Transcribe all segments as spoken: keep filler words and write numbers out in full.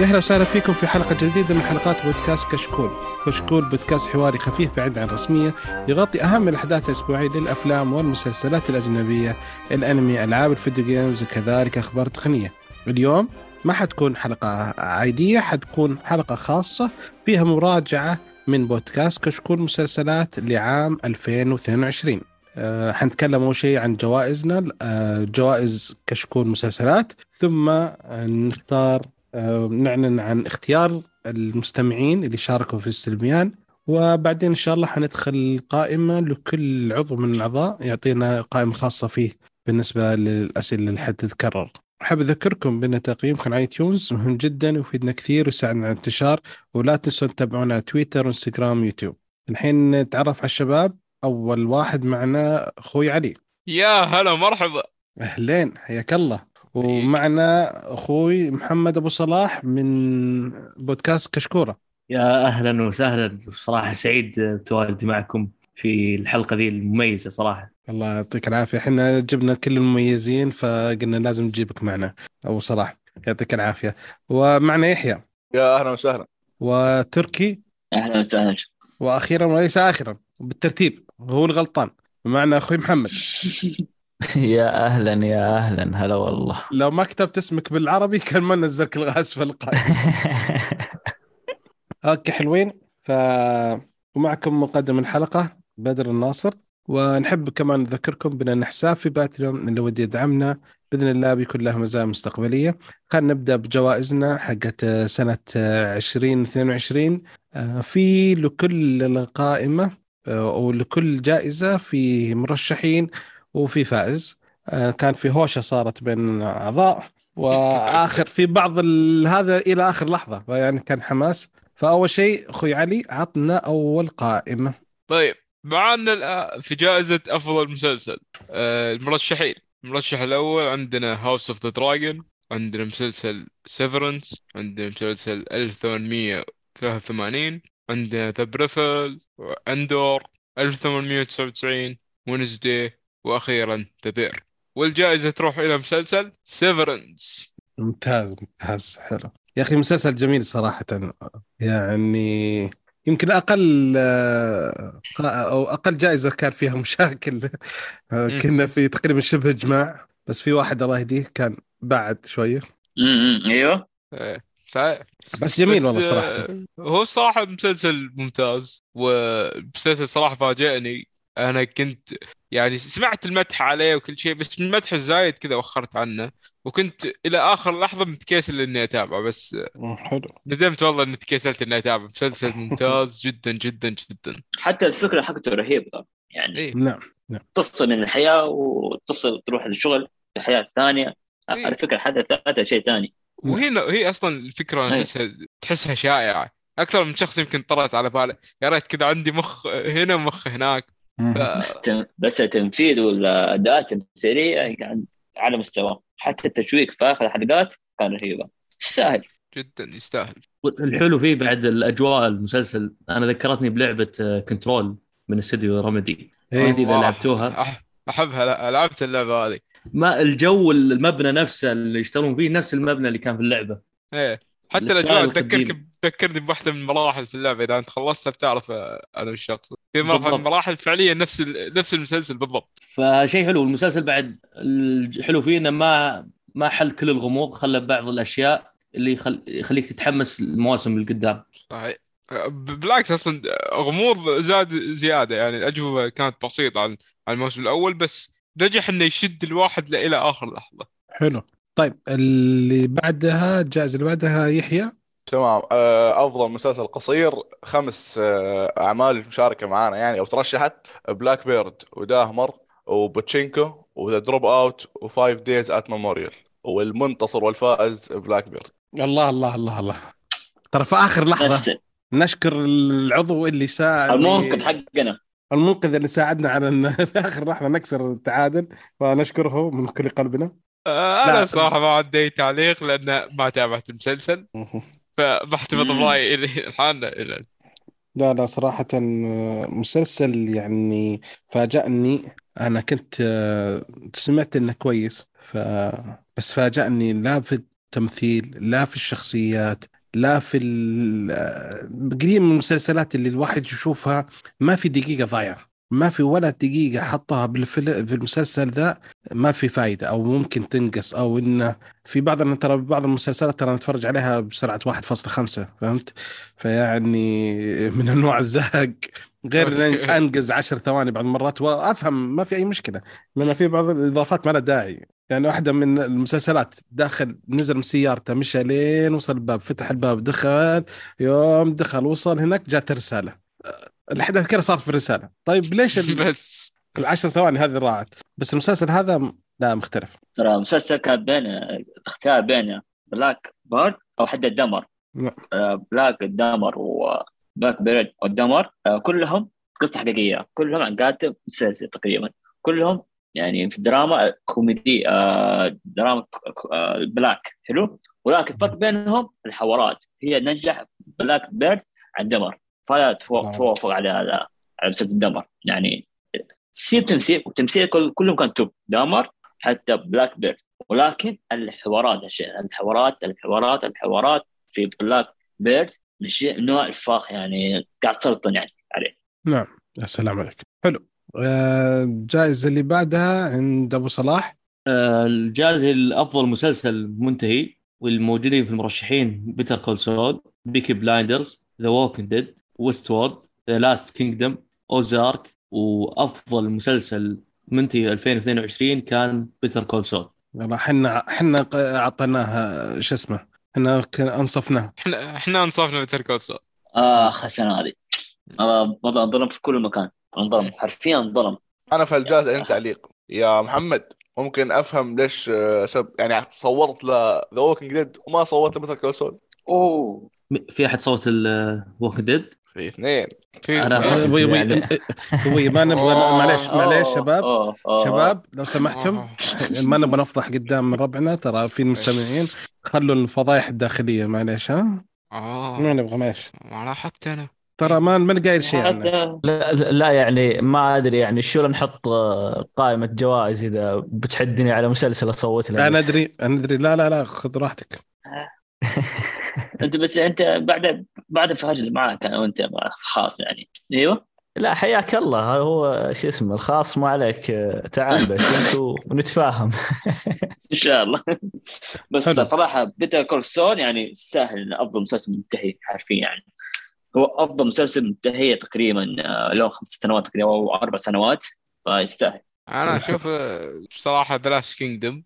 يا أهلا وسهلا فيكم في حلقة جديدة من حلقات بودكاست كشكول. كشكول بودكاست حواري خفيف بعيد عن الرسمية، يغطي أهم الأحداث الأسبوعية للأفلام والمسلسلات الأجنبية، الأنمي، ألعاب الفيديو جيمز، وكذلك أخبار تقنية. اليوم ما حتكون حلقة عادية، حتكون حلقة خاصة فيها مراجعة من بودكاست كشكول مسلسلات لعام ألفين واثنين وعشرين. أه حنتكلم أول شيء عن جوائزنا، أه جوائز كشكول مسلسلات، ثم نختار أه نعلن عن اختيار المستمعين اللي شاركوا في السلميان، وبعدين إن شاء الله حندخل قائمة لكل عضو من الأعضاء يعطينا قائمة خاصة فيه بالنسبة للأسئلة اللي حتتكرر. أحب أذكركم بأن تقييمكم على آيتونز مهم جدا ويفيدنا كثير ويساعدنا على الانتشار، ولا تنسوا تتابعونا على تويتر وإنستغرام ويوتيوب. الحين نتعرف على الشباب. أول واحد معنا أخوي علي. يا هلا مرحبا. أهلين، حياك الله. ومعنا أخوي محمد أبو صلاح من بودكاست كشكورة. يا أهلا وسهلا، صراحة سعيد تواجدي معكم في الحلقة ذي المميزة صراحة. الله يعطيك العافية، إحنا جبنا كل المميزين فقلنا لازم نجيبك معنا أبو صلاح، يعطيك العافية. ومعنا يحيى. يا أهلا وسهلا. وتركي. أهلا وسهلا. وأخيرا وليس آخرا بالترتيب هو الغلطان، معنا أخوي محمد. يا أهلا يا أهلا، هلا والله. لو ما كتبت اسمك بالعربي كان ما نزلك الغاز في القائمة. أوكي حلوين، ف... ومعكم مقدم الحلقة بدر الناصر. ونحب كمان نذكركم بأن حساب في باتريوم اللي ودي يدعمنا بإذن الله بيكون له مزايا مستقبلية. خلينا نبدأ بجوائزنا حقت سنة عشرين اثنين وعشرين. في لكل القائمة أو لكل جائزة في مرشحين وفي فائز. كان في هوشة صارت بين أعضاء وآخر في بعض هذا إلى آخر لحظة، يعني كان حماس. فأول شيء أخوي علي عطنا أول قائمة. طيب، معنا الآن في جائزة أفضل مسلسل المرشحين. المرشح الأول عندنا هاوس اوف ذا دراجون، عندنا مسلسل سيفرنس، عندنا مسلسل ألف وثمانمائة وثلاثة وثمانين، عندنا ذا بريفل، أندور، ألف وثمانمائة وتسعة وتسعين، وينزداي، وأخيرا ذا بير. والجائزة تروح إلى مسلسل سيفرنس. ممتاز ممتاز، حلو يا أخي، مسلسل جميل صراحة، يعني يمكن أقل أو أقل جائزة كان فيها مشاكل، كنا في تقريبا شبه إجماع، بس في واحد الله يهديه كان بعد شوية. أيوه بس جميل والله صراحة، هو صراحة مسلسل ممتاز. ومسلسل صراحة فاجأني، أنا كنت يعني سمعت المدح عليه وكل شيء، بس المدح الزايد كذا وخرت عنه، وكنت إلى آخر لحظة متكاسل إني أتابعه، بس ندمت والله إني تكاسلت إني أتابعه. مسلسل ممتاز جدا جدا جدا، حتى الفكرة حقته رهيبة، يعني إيه؟ نعم نعم، تفصل من الحياة وتفصل تروح للشغل الحياة الثانية. إيه؟ الفكرة حتى ثلاثة شيء ثاني، وهنا هي أصلا الفكرة نفسها تحسها شائعة، أكثر من شخص يمكن طلعت على باله يا ريت كذا عندي مخ هنا ومخ هناك. ف... بس تنفيذ والأداءات التمثيلية على مستوى، حتى التشويق في آخر الحلقات كان رهيبة. يستاهل جدا، يستاهل. الحلو فيه بعد الأجواء المسلسل، أنا ذكرتني بلعبة كنترول من استديو رمدي. رمدي إذا لعبتوها، أحبها، لعبت اللعبة هذه. ما الجو، المبنى نفسه اللي يشتغلون فيه نفس المبنى اللي كان في اللعبة. إيه حتى الأجواء تذكرك، تذكرني بواحدة من المراحل في اللعبة، إذا أنت خلصتها بتعرف أنا وش أقصد. في مرحلة مراحل فعليا نفس نفس المسلسل بالضبط، فشيء حلو. المسلسل بعد الحلو فيه إنه ما ما حل كل الغموض، خلى بعض الأشياء اللي يخل... يخليك تتحمس المواسم اللي قدام. بالعكس أصلا غموض زاد زيادة، يعني الأجوبة كانت بسيطة عن عن الموسم الأول، بس نجح إنه يشد الواحد إلى آخر لحظة. حلو. طيب اللي بعدها، الجائزة اللي بعدها يحيى. تمام، أفضل مسلسل قصير، خمس أعمال مشاركة معانا يعني أو ترشحت: بلاك بيرد، وداهمر، وبوتشينكو، وذا دروب أوت، وفايف دايز أت ميموريال. والمنتصر والفائز بلاك بيرد. الله الله الله الله، ترى في آخر لحظة نفسي. نشكر العضو اللي ساعد، المنقذ حقنا، المنقذ اللي ساعدنا على أن في آخر لحظة نكسر التعادل، فنشكره من كل قلبنا. أنا صراحة ما عندي تعليق لأن ما تابعت المسلسل، فبحتفظ برأيي الحين. لا لا صراحة مسلسل يعني فاجأني، أنا كنت سمعت إنه كويس، ف... بس فاجأني لا في تمثيل، لا في الشخصيات، لا في ال- قليل من المسلسلات اللي الواحد يشوفها ما في دقيقة ضايعة، ما في ولا دقيقة حطها بالفيلم بالمسلسل ذا ما في فايدة أو ممكن تنقص، أو إنه في بعض أنا ترى بعض المسلسلات ترى نتفرج عليها بسرعة واحد فاصلة خمسة، فهمت؟ فيعني من أنواع الزهق، غير أن أنقز عشر ثواني بعض المرات وأفهم ما في أي مشكلة، لأن في بعض الإضافات ما لها داعي. يعني واحدة من المسلسلات داخل نزل من سيارته مشى لين وصل الباب، فتح الباب دخل، يوم دخل وصل هناك جات رسالة، الحدث كده صار في الرسالة. طيب ليش ال... بس العشر ثواني هذه راحت؟ بس المسلسل هذا لا مختلف ترى. مسلسل كان بين اختيار بين بلاك بارد أو حتى الدمر، بلاك الدمر وبلاك بيرد والدمر كلهم قصة حقيقية، كلهم عن قاتل مسلسل تقريبا، كلهم يعني في الدراما كوميدي آه دراما آه بلاك حلو، ولكن الفرق بينهم الحوارات. هي نجح بلاك بيرد عن دمر، فلا توافق على هذا على مسلسل الدمر. يعني تمثيل تمثيل تمثيل كلهم كان توب دمر حتى بلاك بيرد، ولكن الحوارات الحوارات الحوارات الحوارات في بلاك بيرد شيء نوع الفاخ يعني قاعد سلطن يعني عليه. نعم السلام عليكم. حلو، الجائزة اللي بعدها عند أبو صلاح. الجائزة الأفضل مسلسل منتهي، والموجودين في المرشحين بيتر كول سول، بيكي بلايندرز، ذا ووكينج ديد، ويستورد، ذا لاست كينجدم، أوزارك. وأفضل مسلسل منتهي ألفين واثنين وعشرين كان بيتر كول سول. والله حنا حنا أعطيناها شو اسمه، حنا أنصفنا حنا حنا أنصفنا بيتر كول سول. آه خسنا هذه والله، انظلم في كل مكان، انظلم حرفيا انظلم. انا في الجائزة عندي تعليق يا محمد، ممكن افهم ليش سب يعني صوتت ل The Walking Dead وما صوتت مثل كولسون. اوه في احد صوت ال Walking Dead؟ في اثنين. انا وي وي وي ما نبغى، معليش معليش شباب أوه. أوه. شباب لو سمحتم ما نبغى نفضح قدام ربعنا، ترى في المستمعين خلوا الفضايح الداخلية معليش. ها اه ما نبغى معليش ما حتى انا ترى ما ما نقايل شيء يعني. لا لا يعني ما أدري يعني شو نحط قائمة جوائز إذا بتحدني على مسلسل صوت له. أنا أدري أنا أدري لا لا لا خذ راحتك. أنت بس أنت بعد بعد الفهرج اللي معك وأنت خاص يعني. أيوة لا حياك الله، هو شو اسمه الخاص ما عليك، تعال بس ونتفاهم إن شاء الله. بس صراحة بيتر كول سول يعني سهل أفضل مسلسل منتهي حرفيا، يعني هو أفضل مسلسل منتهي تقريباً له خمس سنوات تقريباً أو أربع سنوات، فيستاهل. أنا أشوف بصراحة دلاش كينجدم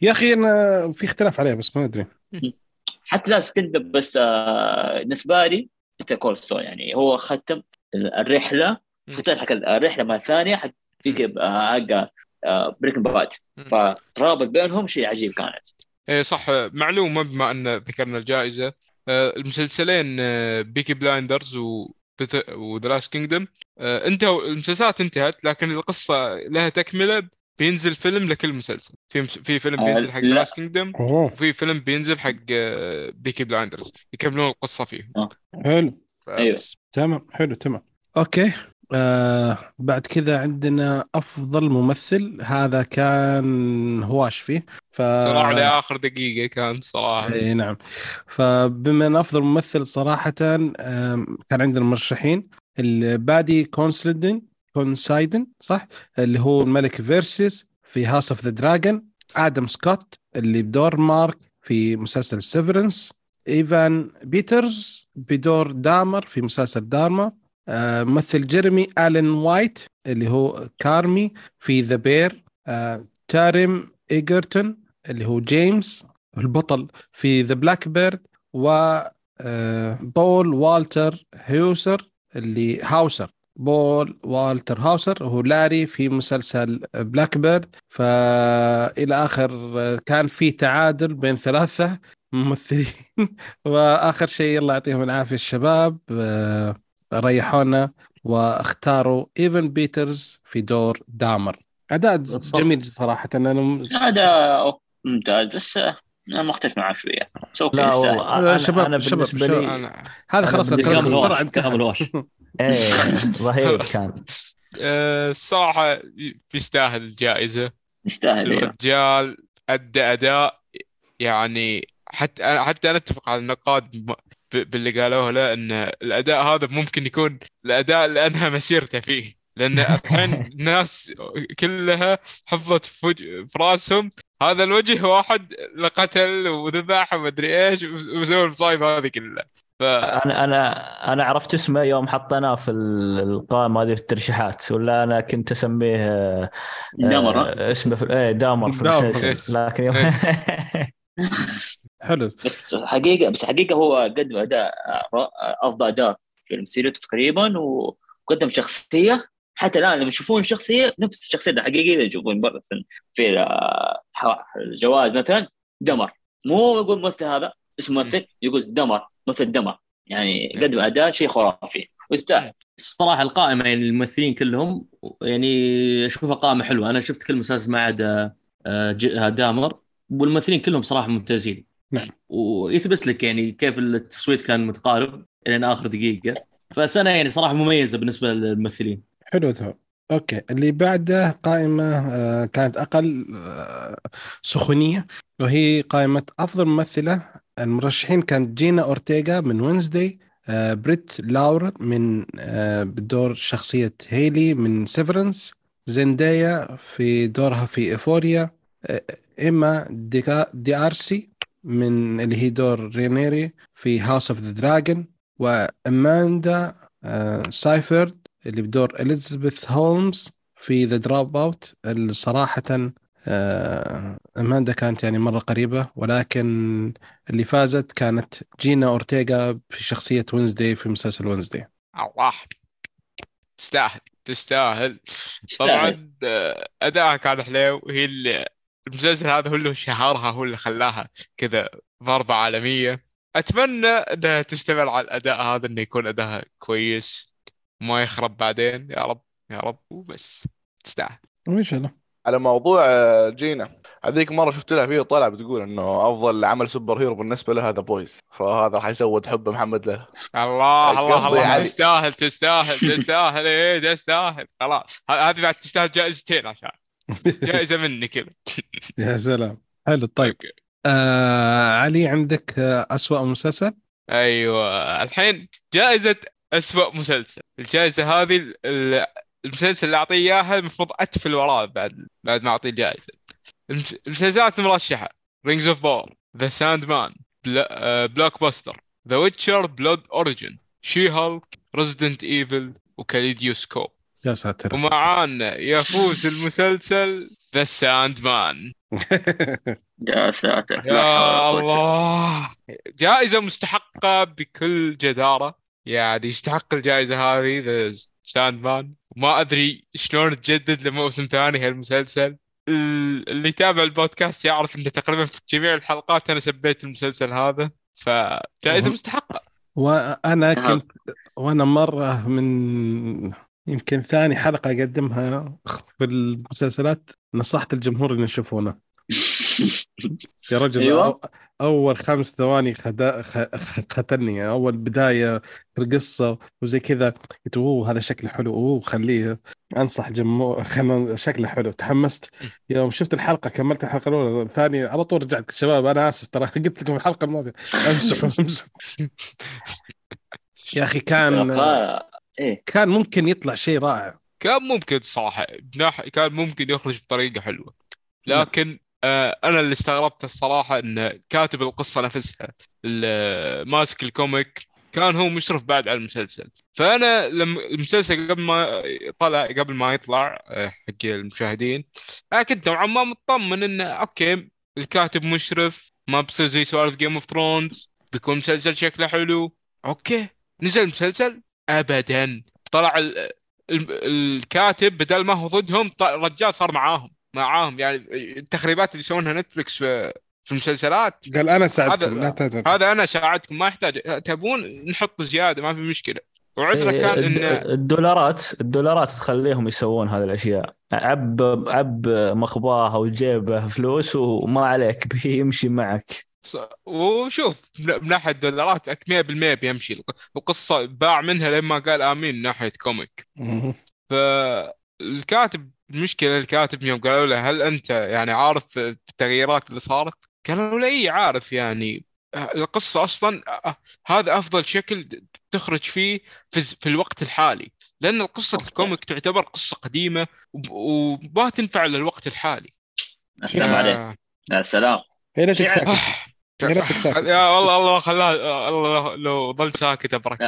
يا أخي أنا في اختلاف عليه بس ما أدري حتى دلاش كينجدم، بس بالنسبة لي بيتر كول سول يعني هو ختم الرحلة، فتح الرحلة مع ثانية حق فيك حق بريكنج باد، فترابط بينهم شيء عجيب كانت. إيه صح. معلومة بما أن ذكرنا الجائزة، المسلسلين بيكي بلايندرز وذا لاست كينجدم انتهوا، المسلسلات انتهت، لكن القصة لها تكملة. بينزل فيلم لكل مسلسل، في في فيلم بينزل حق ذا لاست كينجدم وفي فيلم بينزل حق بيكي بلايندرز يكملون القصة فيه. حلو ايوه تمام. حلو تمام اوكي. آه بعد كذا عندنا أفضل ممثل، هذا كان هواش فيه ف... صراحة لآخر دقيقة كان صراحة. اي نعم. فبما أن أفضل ممثل صراحة آه كان عندنا المرشحين البادي كونسايدن كونسايدن صح، اللي هو الملك فيرسيس في هاوس اوف ذا دراجون، آدم سكوت اللي بدور مارك في مسلسل سيفرنس، إيفان بيترز بدور دامر في مسلسل دارما، آه، ممثل جيرمي آلين وايت اللي هو كارمي في ذا بير، آه، تاريم إيجرتون اللي هو جيمس البطل في ذا بلاك بيرد، وبول والتر هاوسر اللي هاوسر بول والتر هاوسر هو لاري في مسلسل بلاك بيرد. فإلى آخر كان في تعادل بين ثلاثة ممثلين وآخر شيء الله يعطيهم العافية الشباب آه ريحونا واختاروا إيفان بيترز في دور دامر. أداء جميل صراحة. أنا مش... هذا ممتاز بس أنا مختلف معه شوية. لا والله شباب أنا شباب شباب هذا خلاص طلع قبل واش إيه ظهير كان الصراحة يستاهل الجائزة، يستاهل. الرجال أدى أداء يعني حتى أنا حتى أنا أتفق على النقاد م- ب- باللي قالوه له، أن الأداء هذا ممكن يكون الأداء اللي أنهى مسيرته فيه، لأن الحين الناس كلها حفظت في وج- في راسهم هذا الوجه واحد اللي قتل وذبح ومدري إيش وسوى المصايب هذه كلها. ف انا انا انا عرفت اسمه يوم حطيناه في ال- القائمه هذه الترشيحات، ولا انا كنت اسميه آه، دمرة. آه، اسمه في إيه، دامر في دامر. المسلسل، لكن يوم إيه. حلو. بس حقيقة بس حقيقة هو قدم أداء ر- أفضل أداء في مسيرته تقريبا، وقدم شخصية حتى الآن لما يشوفون شخصية نفس الشخصية الحقيقية اللي يشوفون برا في في ال- ح- الجواز مثلا دمر، مو يقول مثل هذا اسمه مم. مثل، يقول دمر مثل دمر، يعني إيه. قدم أداء شيء خرافي ويستاهل. الصراحة القائمة يعني الممثلين كلهم يعني أشوفها قائمة حلوة. أنا شفت كل مسلسل ما عدا آه، ج- دامر، والممثلين كلهم صراحة ممتازين. نعم. ويثبت لك يعني كيف التصويت كان متقارب لين آخر دقيقة، فسنة يعني صراحة مميزة بالنسبة للممثلين. حلو تمام. اوكي، اللي بعده قائمة آه، كانت اقل آه، سخونية، وهي قائمة افضل ممثلة. المرشحين كانت جينا اورتيغا من وينزداي، آه، بريت لاور من آه، بدور شخصية هيلي من سيفرنس، زندايا في دورها في ايفوريا، آه، ايما ديكا- دي ارسي من اللي هي دور رينيري في هاوس اوف ذا دراجون، واماندا آه، سايفرد اللي بدور إليزابيث هولمز في ذا دروب أوت. صراحة آه، أماندا كانت يعني مرة قريبة، ولكن اللي فازت كانت جينا أورتيغا في شخصية وينزداي في مسلسل وينزداي. الله، تستاهل تستاهل تستاهل. طبعا. آه، أداءها كان حلو، وهي اللي المسلسل هذا هو اللي شهرها، هو اللي خلاها كذا ضربة عالمية. أتمنى أنها تستمر على الأداء هذا، أنه يكون أداءها كويس وما يخرب بعدين، يا رب يا رب. وبس تستاهل. ما شاء الله. على موضوع آه، جينا، هذيك مرة شفت لها فيديو طالع بتقول إنه أفضل عمل سوبر هيرو بالنسبة لها ذا بويز، فهذا حيزود حب محمد له. الله الله قصدي الله، يعني تستاهل تستاهل تستاهل ايه تستاهل. خلاص، ه- هذه بعد تستاهل جائزتين، عشان جائزة مني كذا. يا سلام. حلو. طيب اوكي، آه علي، عندك آه، أسوأ مسلسل؟ ايوه، الحين جائزة أسوأ مسلسل. الجائزة هذه ال- ال- المسلسل اللي اعطيه اياها المفروض اتفل وراه بعد بعد ما اعطيه الجائزة. المس- المسلسلات المرشحة: رينجز اوف باور، ذا ساند مان، بلاك باستر، ذا ويتشر بلود اوريجن، شي هالك، ريزيدنت ايفل، وكاليديوس كوب. يا ساتر يا ساتر. ومعانا يفوز المسلسل ذا ساند مان. يا ساتر، يا لا حول ولا قوة إلا بالله. الله، جائزة مستحقة بكل جدارة، يعني يستحق الجائزة هذه ذا ساند مان. وما أدري شلون تجدد لموسم ثاني هالمسلسل. ال- اللي يتابع البودكاست يعرف أن تقريبا في جميع الحلقات أنا سبيت المسلسل هذا، فجائزة مستحقة. وأنا كنت وانا مره من يمكن ثاني حلقه اقدمها في المسلسلات نصحت الجمهور ان يشوفونه. يا رجل، أو- ايوه اول خمس ثواني خدا خ- خ- قتلني. اول بدايه القصه وزي كذا قلت اوه هذا شكله حلو، اوه خليه انصح جمهور، خلنا شكله حلو. تحمست يوم شفت الحلقه، كملت الحلقه الاولى الثانيه على طول رجعت. شباب انا اسف، ترى قلت لكم الحلقه الماضيه امسحوا امسحوا يا اخي. بس كان أبقى إيه كان ممكن يطلع شيء رائع. كان ممكن صراحة بناح- كان ممكن يخرج بطريقة حلوة، نعم. لكن آه، أنا اللي استغربت الصراحة أن كاتب القصة نفسها، ال- ماسك الكوميك، كان هو مشرف بعد على المسلسل. فأنا لما المسلسل قبل ما طلع، قبل ما يطلع آه، حق المشاهدين، أنا كنت نوعا ما مطمن أنه أوكي الكاتب مشرف، ما بصير زي سوالف جيم اوف ثرونز، بيكون مسلسل شكله حلو. أوكي، نزل مسلسل، أبدا طلع ال- ال- الكاتب بدل ما هو ضدهم، ط- الرجال صار معاهم معاهم يعني التخريبات اللي يسوونها نتفلكس في في المسلسلات، قال انا ساعدكم لا هذا تزعلوا. هذا انا ساعدكم، ما يحتاج تبون نحط زيادة، ما في مشكلة. وعذره إيه، كان الد- ان الدولارات الدولارات تخليهم يسوون هذه الأشياء. عب عب مخباه وجيبه فلوس وما عليك، بيمشي معك. ص- وشوف من من ناحية الدولارات أك- مية بالمية بيمشي. الق- القصة باع منها لما قال آمين من ناحية كوميك. مهم. فالكاتب، المشكلة الكاتب يوم قالوا له هل أنت يعني عارف التغييرات اللي صارت؟ قالوا لا إيه عارف يعني القصة أصلا هذا أفضل شكل تخرج فيه في الوقت الحالي، لأن القصة الكوميك تعتبر قصة قديمة وما تنفع للوقت الحالي. السلام عليكم. السلام. هنا تكساك. هنا تكساك. يا والله الله خلاه الله لو ظل ساكت أبرك.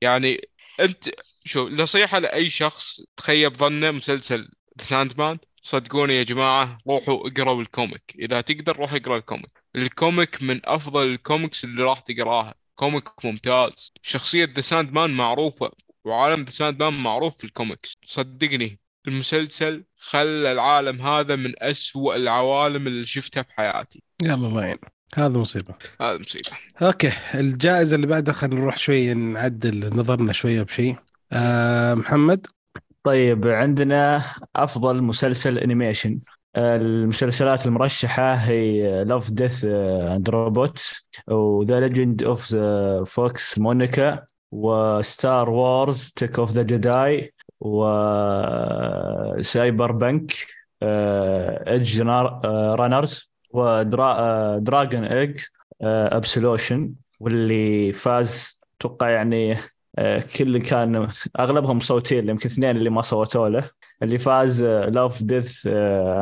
يعني أنت شو نصيحة لأي شخص تخيب ظنه مسلسل ساندمان، صدقوني يا جماعة روحوا اقرأوا الكوميك، إذا تقدر روح اقرأ الكوميك. الكوميك من أفضل الكوميكس اللي راح تقراها، كوميك ممتاز. شخصية ذا ساندمان معروفة وعالم ذا ساندمان معروف في الكوميكس، صدقني المسلسل خلى العالم هذا من أسوأ العوالم اللي شفتها بحياتي. يلا باين هذا مصيبة، هذا مصيبة. أوكي الجائزة اللي بعدها خلينا نروح شوي نعدل نظرنا شوية بشيء. أه محمد. طيب عندنا أفضل مسلسل أنيميشن، المسلسلات المرشحة هي Love, Death and Robots و The Legend of the Fox Monica و Star Wars Take of the Jedi و Cyberpunk Edge Runners و Dragon Egg Absolution، واللي فاز توقع يعني كل كان أغلبهم صوتين اللي يمكن اثنين اللي ما صوتوا له، اللي فاز Love, Death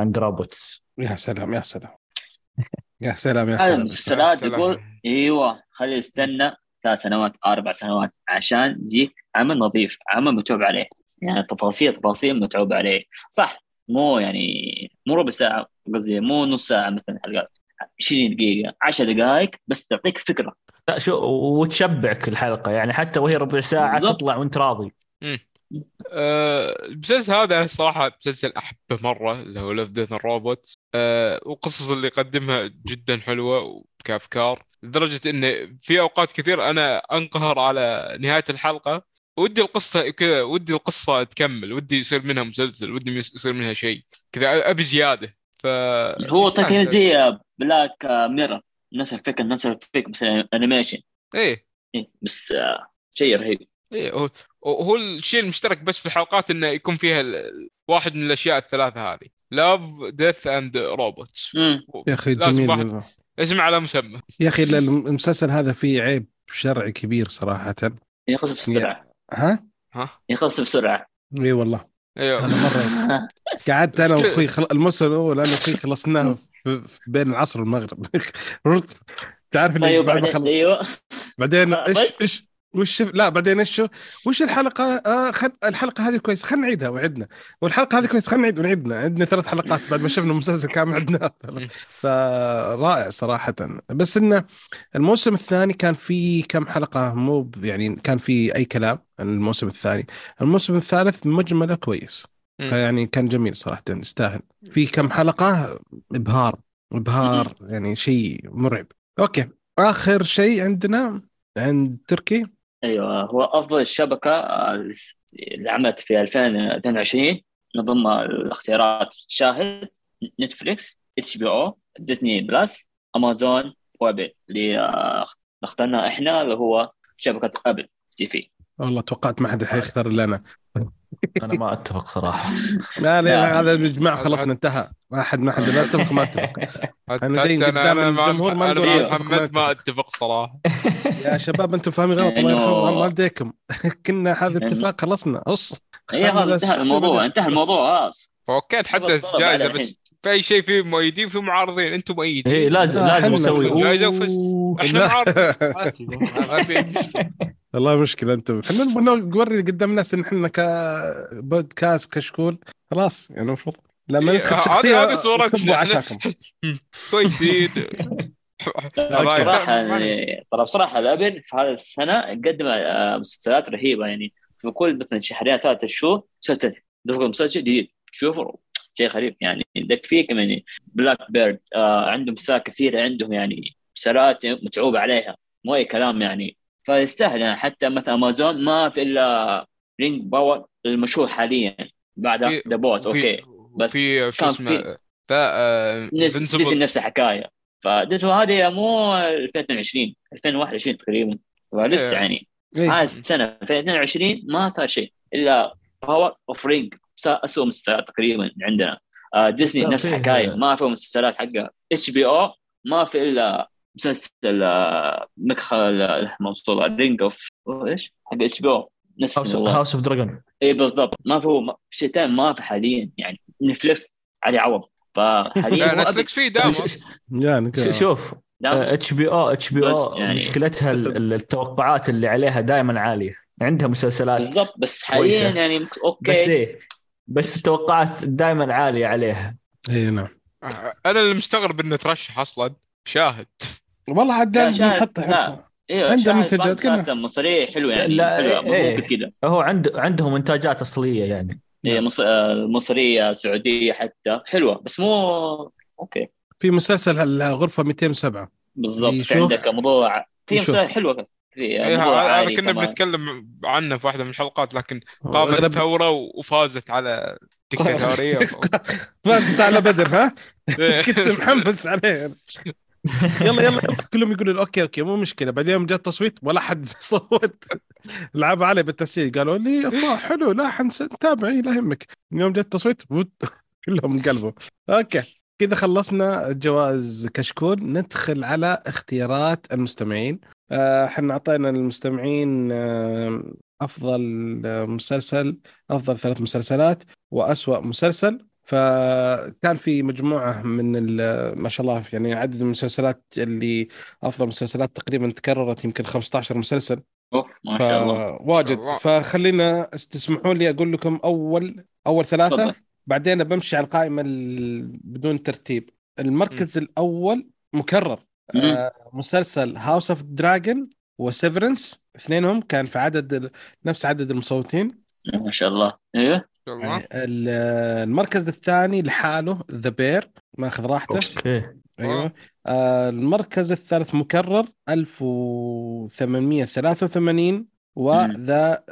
and Robots. يا سلام يا سلام يا سلام يا سلام. السلام تقول إيوه خلي استنى ثلاث سنوات أربع سنوات عشان يجيك عمل نظيف، عمل متعوب عليه، يعني تفاصيل تفاصيل متعوب عليه صح، مو يعني مو ربع ساعة قصدي مو نص ساعة مثل حلقات عشرين دقيقة عشر دقائق بس تعطيك فكرة. لا شو وتشبعك الحلقة يعني حتى وهي ربع ساعة بالزبط. تطلع وانت راضي. امم أه بسلسل هذا الصراحة بسلسل أحبه مرة اللي هو Love, Death and Robots، أه وقصص اللي يقدمها جدا حلوة وكأفكار، لدرجة إن في أوقات كثير أنا أنقهر على نهاية الحلقة، ودي القصة كذا، ودي القصة تكمل، ودي يصير منها مسلسل، ودي يصير منها شيء كذا أبي زيادة. ف هو تكين زي بلاك ميرا نفس الفكرة نفس الفكرة بس أنيميشن. إيه إيه بس شيء رهيب. إيه هو هو الشيء المشترك بس في الحلقات إنه يكون فيها واحد من الأشياء الثلاثة هذه Love, Death and Robots. يا أخي جميل. اسمع على مسمى. يا أخي المسلسل هذا فيه عيب شرعي كبير صراحة. يخلص بسرعة. ها ها يخلص بسرعة. إيه والله. أيوة. أنا مرة قعدت أنا وأخوي خل... المسلسل أول أنا وأخوي خلصناه في... في بين العصر والمغرب. تعرف اللي بعد ما خلص بعدين إيش إيش وش لا بعدين إيش وش الحلقة آه خل... الحلقة هذه كويس خلنا نعيدها وعدنا، والحلقة هذه كويس خلنا نعيد ونعيدنا، عندنا ثلاث حلقات بعد ما شفنا المسلسل كامل عندنا. فرائع صراحة. بس إن الموسم الثاني كان فيه كم حلقة مو يعني كان فيه أي كلام. الموسم الثاني الموسم الثالث مجملة كويس يعني كان جميل صراحة استاهل. في كم حلقة إبهار إبهار يعني شيء مرعب. أوكي آخر شيء عندنا عند تركي. أيوة هو أفضل الشبكة اللي عملت في ألفين واثنين وعشرين نضم الاختيارات شاهد، نتفليكس، اتش بي او، ديزني بلس، أمازون، وابل. اللي اخترنا إحنا اللي هو شبكة أبل تي في. والله توقعت ما حد حيختار إلا أنا. أنا ما أتفق صراحة. لا لا هذا الجماعة خلصنا انتهى، ما حد ما حد لا أتفق ما أتفق. أنا جاي قدام الجمهور ما أقول محمد ما أتفق صراحة. يا شباب أنتم فاهمي غلط الله يرحمهم والديكم. كنا هذا الاتفاق خلصنا أص. انتهى الموضوع انتهى الموضوع أص. أوكي نحدد جائزة بس في شيء في مؤيدين في معارضين، أنتم مؤيدين. إيه لازم لازم نسوي جائزة وفز. إحنا معارضين. والله مشكلة أنتم. إحنا نوري قدام الناس إن إحنا كبودكاست كشكول خلاص يعني المفروض لما ندخل شخصية. هذه صورة عشاكم. كويسين. بصراحة طبعا بصراحة الأبن في هذه السنة قدم مسلسلات رهيبة، يعني في كل مثلاً شهرين ثلاثة الشو مسلسل دخل مسلسل جديد شوفوا شيء غريب يعني. عندك فيه كمان بلاك بيرد آه عندهم مسلسلات كثيرة عندهم يعني مسلسلات متعوب عليها مو أي كلام يعني فيستاهل يعني. حتى مثل أمازون ما في إلا رينج باور المشهور حاليا بعد ذا بوس أوكي بس في شو اسمه ديزني نفس الحكاية. فديزني هذه مو ألفين واثنين وعشرين ألفين وواحد وعشرين تقريبا ولسه يعني هذه السنة ألفين واثنين وعشرين ما صار شيء إلا باور أوف رينج أسوأ مسلسلات تقريبا عندنا. ديزني نفس الحكاية ما فيهم مسلسلات حقها. اتش بي او ما في إلا مسلسل مدخل منصورة رينج أوف وإيش حق إس بي أو هاوس أوف دراجون. إيه بالضبط، ما فيه شيء تاني، ما في حاليا يعني نتفليكس عليه عوض. فحاليا نتفليكس فيه داون. شوف اتش بي او اتش بي او يعني مشكلتها التوقعات اللي عليها دائما عالية، عندها مسلسلات بالضبط بس حاليا يعني أوكي بس إيه بس التوقعات دائما عالية عليها. إيه نعم، أنا اللي مستغرب إنه ترشح أصلا شاهد. والله عاد نحط حسن عنده منتجات كذا مصرية حلوة يعني. لا حلوة إيه كده، هو عنده عندهم منتجات أصلية يعني إيه مص... مصرية سعودية حتى حلوة بس مو أوكي. في مسلسل غرفة مئتين وسبعة بالضبط، عندك موضوع في مسلسل حلوة إيه. أنا كنا بنتكلم عنه في واحدة من الحلقات لكن قامت ثورة وفازت على ديكتاتورية فازت على بدر. ها كنت محمس عليه. يلا يلا كلهم يقولون أوكي أوكي مو مشكلة. بعدين جاء التصويت ولا حد صوت، لعب علي بالتفسير قالوا لي الله حلو لا حنتابعي لا همك. يوم جاء التصويت كلهم قلبوا أوكي. كذا خلصنا جوائز كشكول، ندخل على اختيارات المستمعين. احنا عطينا للمستمعين أفضل مسلسل، أفضل ثلاث مسلسلات، وأسوأ مسلسل. فكان في مجموعة من ما شاء الله يعني عدد المسلسلات اللي أفضل مسلسلات تقريبا تكررت يمكن خمسة عشر مسلسل. أوه ما شاء الله واجد. فخلينا استسمحوا لي أقول لكم أول أول ثلاثة صدق. بعدين بمشي على القائمة بدون ترتيب. المركز م. الأول مكرر آه مسلسل هاوس أوف دراجون وسيفرنس، اثنينهم كان في عدد نفس عدد المصوتين ما شاء الله. إيه يعني المركز الثاني لحاله ذا بير ماخذ راحته اوكي ايوه. آه المركز الثالث مكرر ألف وثمانمئة وثلاثة وثمانين وذا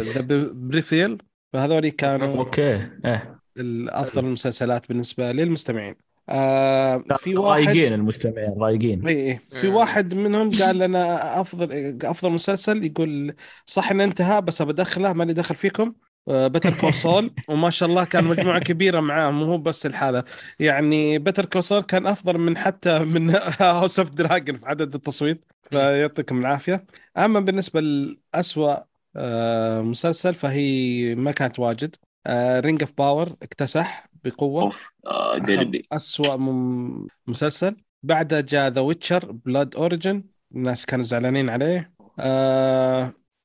ذا بريفيل. فهذول كانوا اوكي اه الافضل المسلسلات بالنسبه للمستمعين. آه في واحد رايقين المستمعين رايقين اي اي في واحد منهم قال لنا افضل افضل مسلسل يقول صح ان انتهى بس بدخله ما لي دخل فيكم بتر كوسول. وما شاء الله كان مجموعة كبيرة معاه، مو بس الحالة يعني بتر كوسول كان أفضل من حتى من هاوس أوف دراجون في عدد التصويت. فيعطيكم العافية. أما بالنسبة لأسوأ مسلسل فهي ما كانت واجد. رينج أوف باور اكتسح بقوة أسوأ مسلسل. بعدها جاء ذا ويتشر بلاد أوريجين، الناس كانوا زعلانين عليه.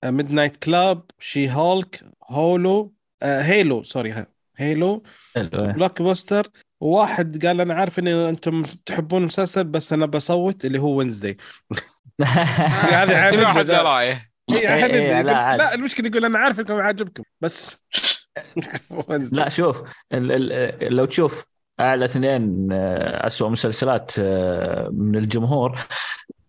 ميدنايت كلاب، شي هولك، هولو آه هيلو سوري هيلو بلاك بوستر. وواحد قال أنا عارف إن أنتم تحبون مسلسل بس أنا بصوت اللي هو وينزداي. هذا عارف لا المشكلة يقول أنا عارف إنكم عاجبكم بس لا شوف لو تشوف أعلى اثنين أسوأ مسلسلات من الجمهور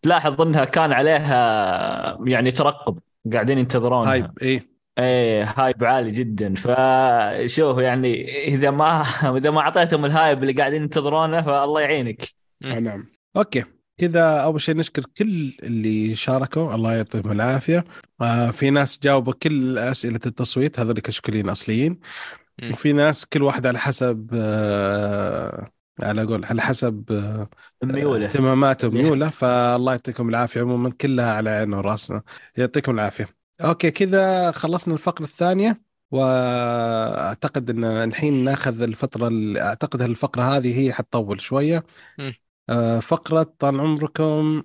تلاحظ أنها كان عليها يعني ترقب، قاعدين ينتظرون هايب ايه ايه هايب عالي جدا. فشوف يعني اذا ما اذا ما اعطيتهم الهايب اللي قاعدين ينتظرونه فالله يعينك. نعم اوكي كذا. اول شيء نشكر كل اللي شاركوا الله يعطيهم العافيه. آه في ناس جاوبوا كل اسئله التصويت، هذول كشكولين اصليين، وفي ناس كل واحد على حسب آه على أقول على حسب ميولة اهتماماته ميولة. فالله يعطيكم العافية عموما كلها على عيننا وراسنا، يعطيكم العافية. أوكي كذا خلصنا الفقرة الثانية، وأعتقد أن الحين ناخذ الفترة أعتقد الفقرة هذه هي حتطول شوية. فقرة طال عمركم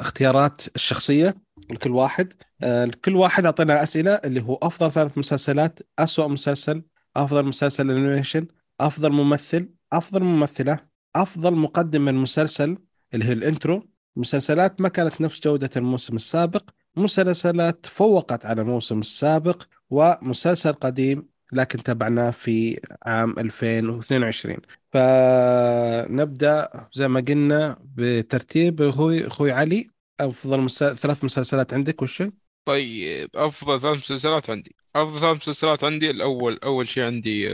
اختيارات الشخصية لكل واحد. لكل واحد أعطينا أسئلة اللي هو أفضل ثلاث مسلسلات، أسوأ مسلسل، أفضل مسلسل أنيميشن، أفضل ممثل، أفضل ممثلة، أفضل مقدم من مسلسل اللي هي الانترو، مسلسلات ما كانت نفس جودة الموسم السابق، مسلسلات فوقت على الموسم السابق، ومسلسل قديم لكن تابعناه في عام ألفين واثنين وعشرين. فنبدأ زي ما قلنا بترتيب. أخوي أخوي علي أفضل مسل... ثلاث مسلسلات عندك وش؟ طيب أفضل ثلاث مسلسلات عندي أفضل ثلاث مسلسلات عندي الأول أول شيء عندي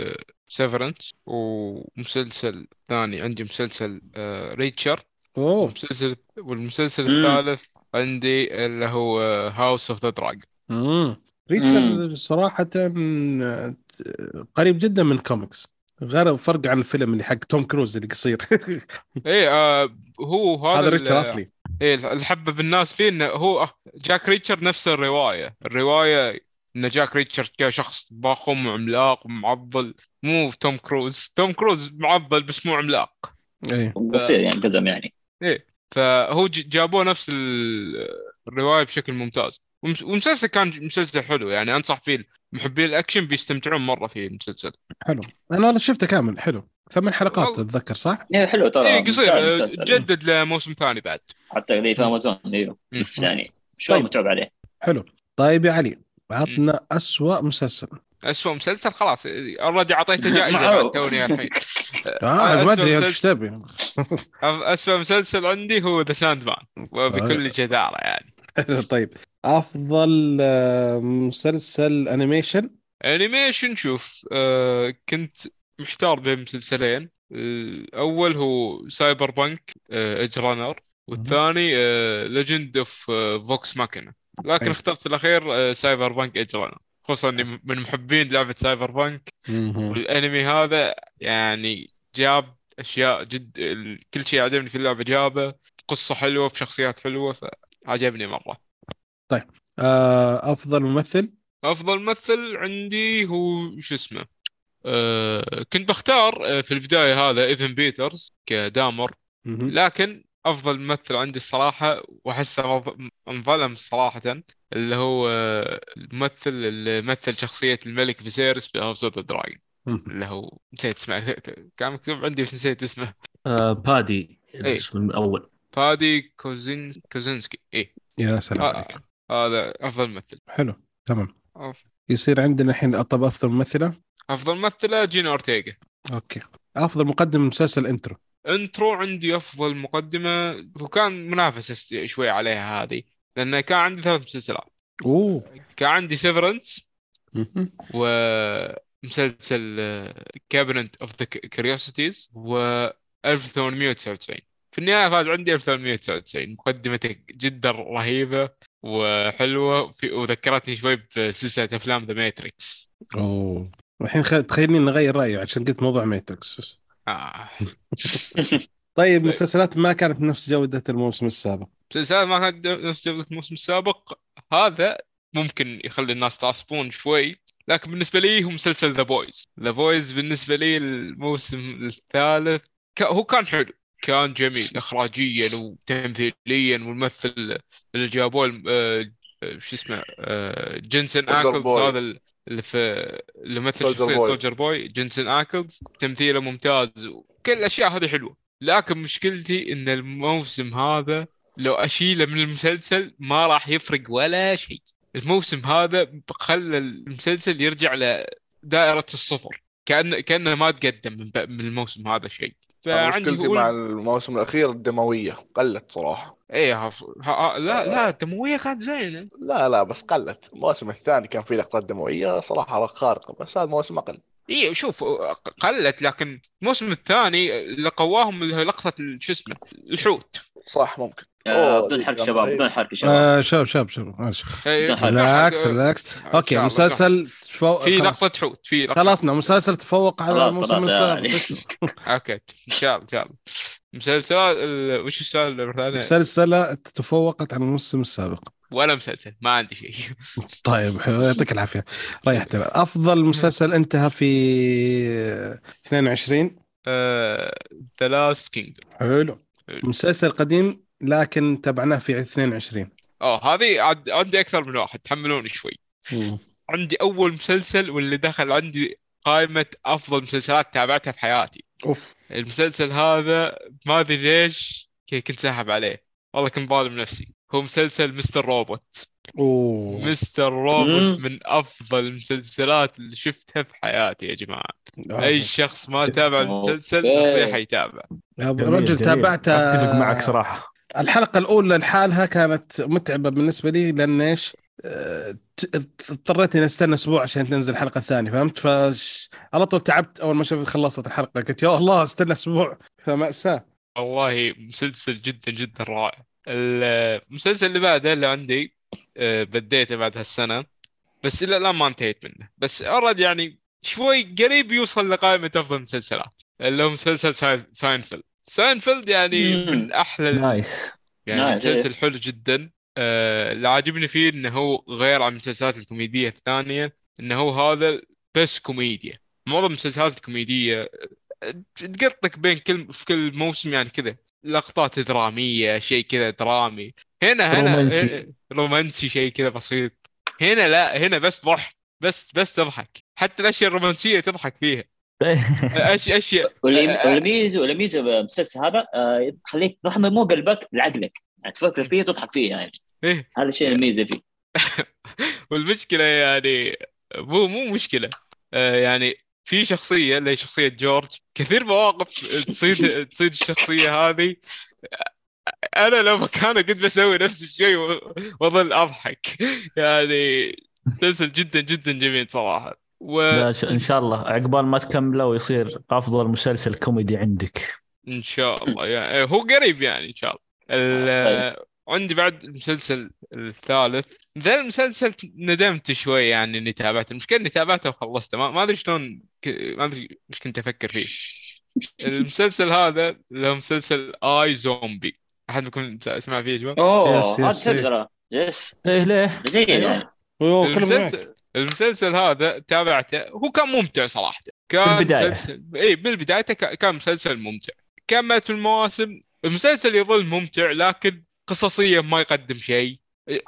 سيفرنس، ومسلسل ثاني عندي مسلسل ريتشر، ومسلسل والمسلسل الثالث عندي اللي هو هاوس اوف ذا دراجون. ريتشر صراحة قريب جدا من كوميكس غير فرق عن الفيلم اللي حق توم كروز اللي قصير. ايه آه هو هذا ريتشارد اصلي. ايه الحبه بالناس فيه انه هو جاك ريتشارد نفس الروايه الروايه ان جاك ريتشارد كشخص ضخم وعملاق ومعضل، مو توم كروز. توم كروز معضل بس مو عملاق، ايه قصير يعني جزم يعني. ايه فهو جابوه نفس الروايه بشكل ممتاز، والمسلسل كان مسلسل حلو يعني، انصح فيه محبين الاكشن بيستمتعون مره في المسلسل. حلو، انا والله شفته كامل. حلو، ثمان حلقات اتذكر صح؟ ايه حلو ترى. ايه قصير، جدد لموسم ثاني بعد حتى ليه في امازون. ايوه الثاني شو طيب. متعب عليه. حلو طيب يا علي، عطنا أسوأ مسلسل. أسوأ مسلسل خلاص أردي عطيته جائزة توني الحين. آه ما أدري أنت تشتبه. أسوأ مسلسل عندي هو The Sandman وبكل جدارة يعني. طيب أفضل مسلسل أنيميشن. أنيميشن شوف أه كنت محتار بين مسلسلين، الأول هو سايبر بانك إيدج رانر، والثاني ليجند أوف فوكس ماكينا، لكن اخترت في الأخير سايبر بانك إيدج رانر، خصوصاً من محبين لعبة سايبر بانك. والأنمي هذا يعني جاب أشياء جد، كل شيء عجبني في اللعبة جابه، قصة حلوة بشخصيات حلوة، فعجبني مرة. طيب أفضل ممثل. أفضل ممثل عندي هو شو اسمه أه كنت بختار في البداية هذا إيفن بيترز كدامر، لكن أفضل ممثل عندي الصراحة وأحسه انظلم صراحة اللي هو الممثل اللي مثل شخصية الملك فيسيرس في هاوس أوف ذا دراجون، اللي هو نسيت اسمه، كان مكتوب عندي بس نسيت اسمه. آه بادي الاسم الأول، بادي كوزين كوزينسكي. إيه يا سلام آه عليك، هذا آه أفضل ممثل. حلو تمام أف... يصير عندنا الحين أطب أفضل ممثلة. أفضل ممثلة جينا أورتيغا. أوكي أفضل مقدم مسلسل إنترو. انترو عندي أفضل مقدمة، وكان منافسة شوي عليها هذه لأن كان عندي ثلاث مسلسلات. أوه. كان عندي سيفرنس ومسلسل كابينت أوف ذا كيوريوسيتيز وألف وثمانمائة وتسعة وتسعين. في النهاية فاز عندي ألف وثمانمائة وتسعة وتسعين، مقدمة جدا رهيبة وحلوة، وذكرتني شوي بسلسلة أفلام ذا ماتريكس. أوه. والحين تخيلني نغير رأيي عشان قلت موضوع ماتريكس. آه. طيب مسلسلات ما كانت نفس جودة الموسم السابق. مسلسلات ما كانت نفس جودة الموسم السابق، هذا ممكن يخلي الناس تعصبون شوي، لكن بالنسبة لي هو مسلسل ذا بويز. ذا بويز بالنسبة لي الموسم الثالث ك... هو كان حلو، كان جميل إخراجيا وتمثيليا، والممثل اللي جابوه آه... شو اسمه آه... جينسون أكلز، هذا ال... اللي في اللي مثل شخصية سولجر بوي، جينسون أكلز تمثيله ممتاز وكل الأشياء هذه حلوة. لكن مشكلتي إن الموسم هذا لو أشيله من المسلسل ما راح يفرق ولا شيء. الموسم هذا خلى المسلسل يرجع لدائرة الصفر، كأن كأنه ما تقدم من, من الموسم هذا شيء. مشكلتي مع الموسم الأخير الدموية قلت صراحة. إيه هف... ها... لا لا الدموية كانت زينة، لا لا بس قلت. الموسم الثاني كان فيه لقطات دموية صراحة خارقة، بس هذا الموسم أقل. إيه شوف قلت، لكن الموسم الثاني اللي قواهم لقطة شو اسمه الحوت صح. ممكن بدون حركة شباب، بدون حركة شباب آه شباب شباب شباب لاكس لاكس. أوكي مسلسل تفوق في لقطة حوت في خلاصنا. مسلسل تفوق على الموسم السابق. أوكي إن شاء الله. مسلسل وش السؤال الثاني؟ مسلسلة تفوقت على الموسم السابق ولا مسلسل؟ ما عندي شيء. طيب يعطيك العافية ريحت. أفضل مسلسل انتهى في اثنين وعشرين The Last Kingdom. حلو مسلسل قديم لكن تبعناه في اثنين وعشرين. اه هذه عندي أكثر من واحد، تحملوني شوي. م. عندي أول مسلسل واللي دخل عندي قائمة أفضل مسلسلات تابعتها في حياتي. أوف. المسلسل هذا ما أدري ليش كنت ساحب عليه، والله كنت ظالم نفسي. هو مسلسل مستر روبوت. أوه. مستر روبوت من أفضل المسلسلات اللي شفتها في حياتي يا جماعة. أوه. أي شخص ما تابع المسلسل نصيحة يتابع. يا رجل تابعت. أتفق معك صراحة. الحلقة الأولى لحالها كانت متعبة بالنسبة لي، لأن إيش اضطريت نستنى أسبوع عشان تنزل الحلقة الثانية، فهمت؟ فش على طول تعبت أول ما شفت خلصت الحلقة، قلت يا الله استنى أسبوع، فمأساة. والله مسلسل جدا جدا رائع. المسلسل اللي بعده اللي عندي بديته بعد هالسنة بس إلا الآن ما انتهيت منه، بس أرد يعني شوي قريب يوصل لقائمة أفضل مسلسلات اللي هو مسلسل ساينفيلد. ساينفيلد يعني من أحلى نايس يعني مسلسل حلو جدا. أه اللي عاجبني فيه إنه هو غير عن المسلسلات الكوميدية الثانية، إنه هو هذا بس كوميديا. معظم المسلسلات الكوميدية تقطك بين كل في كل موسم يعني كذا لقطات درامية شيء كذا درامي، هنا هنا رومانسي, رومانسي شيء كذا بسيط. هنا لا، هنا بس ضحك بس بس تضحك، حتى الأشياء الرومانسية تضحك فيها. أش أشياء والميزة والميزة بالمسلسل هذا خليك رحمة مو قلبك لعقلك تفكر فيه تضحك فيه يعني إيه؟ هذا الشيء الميزة فيه. والمشكلة يعني مو مو مشكلة آه يعني في شخصية اللي شخصية جورج كثير مواقف تصير تصير الشخصية هذه أنا لو مكانه كنت بسوي نفس الشيء وأظل أضحك يعني. مسلسل جدا جدا جميل صراحة و... إن شاء الله عقبال ما تكمله ويصير أفضل مسلسل كوميدي عندك إن شاء الله يعني. هو قريب يعني إن شاء الله. ال... عندي بعد المسلسل الثالث، ذا المسلسل ندمت شوي يعني اني تابعته، المشكلة اني تابعته وخلصته ما ادري شلون ك... ما ادري مش كنت افكر فيه. المسلسل هذا اللي هو مسلسل اي زومبي، احد منكم سمع فيه يا جماعة؟ اوه هذا شذرة يس ايه ليه يعني. المسلسل... المسلسل هذا تابعته، هو كان ممتع صراحة. كان بالبداية مسلسل... ايه بالبداية كان مسلسل ممتع، كملت المواسم المسلسل يظل ممتع، لكن قصصية ما يقدم شيء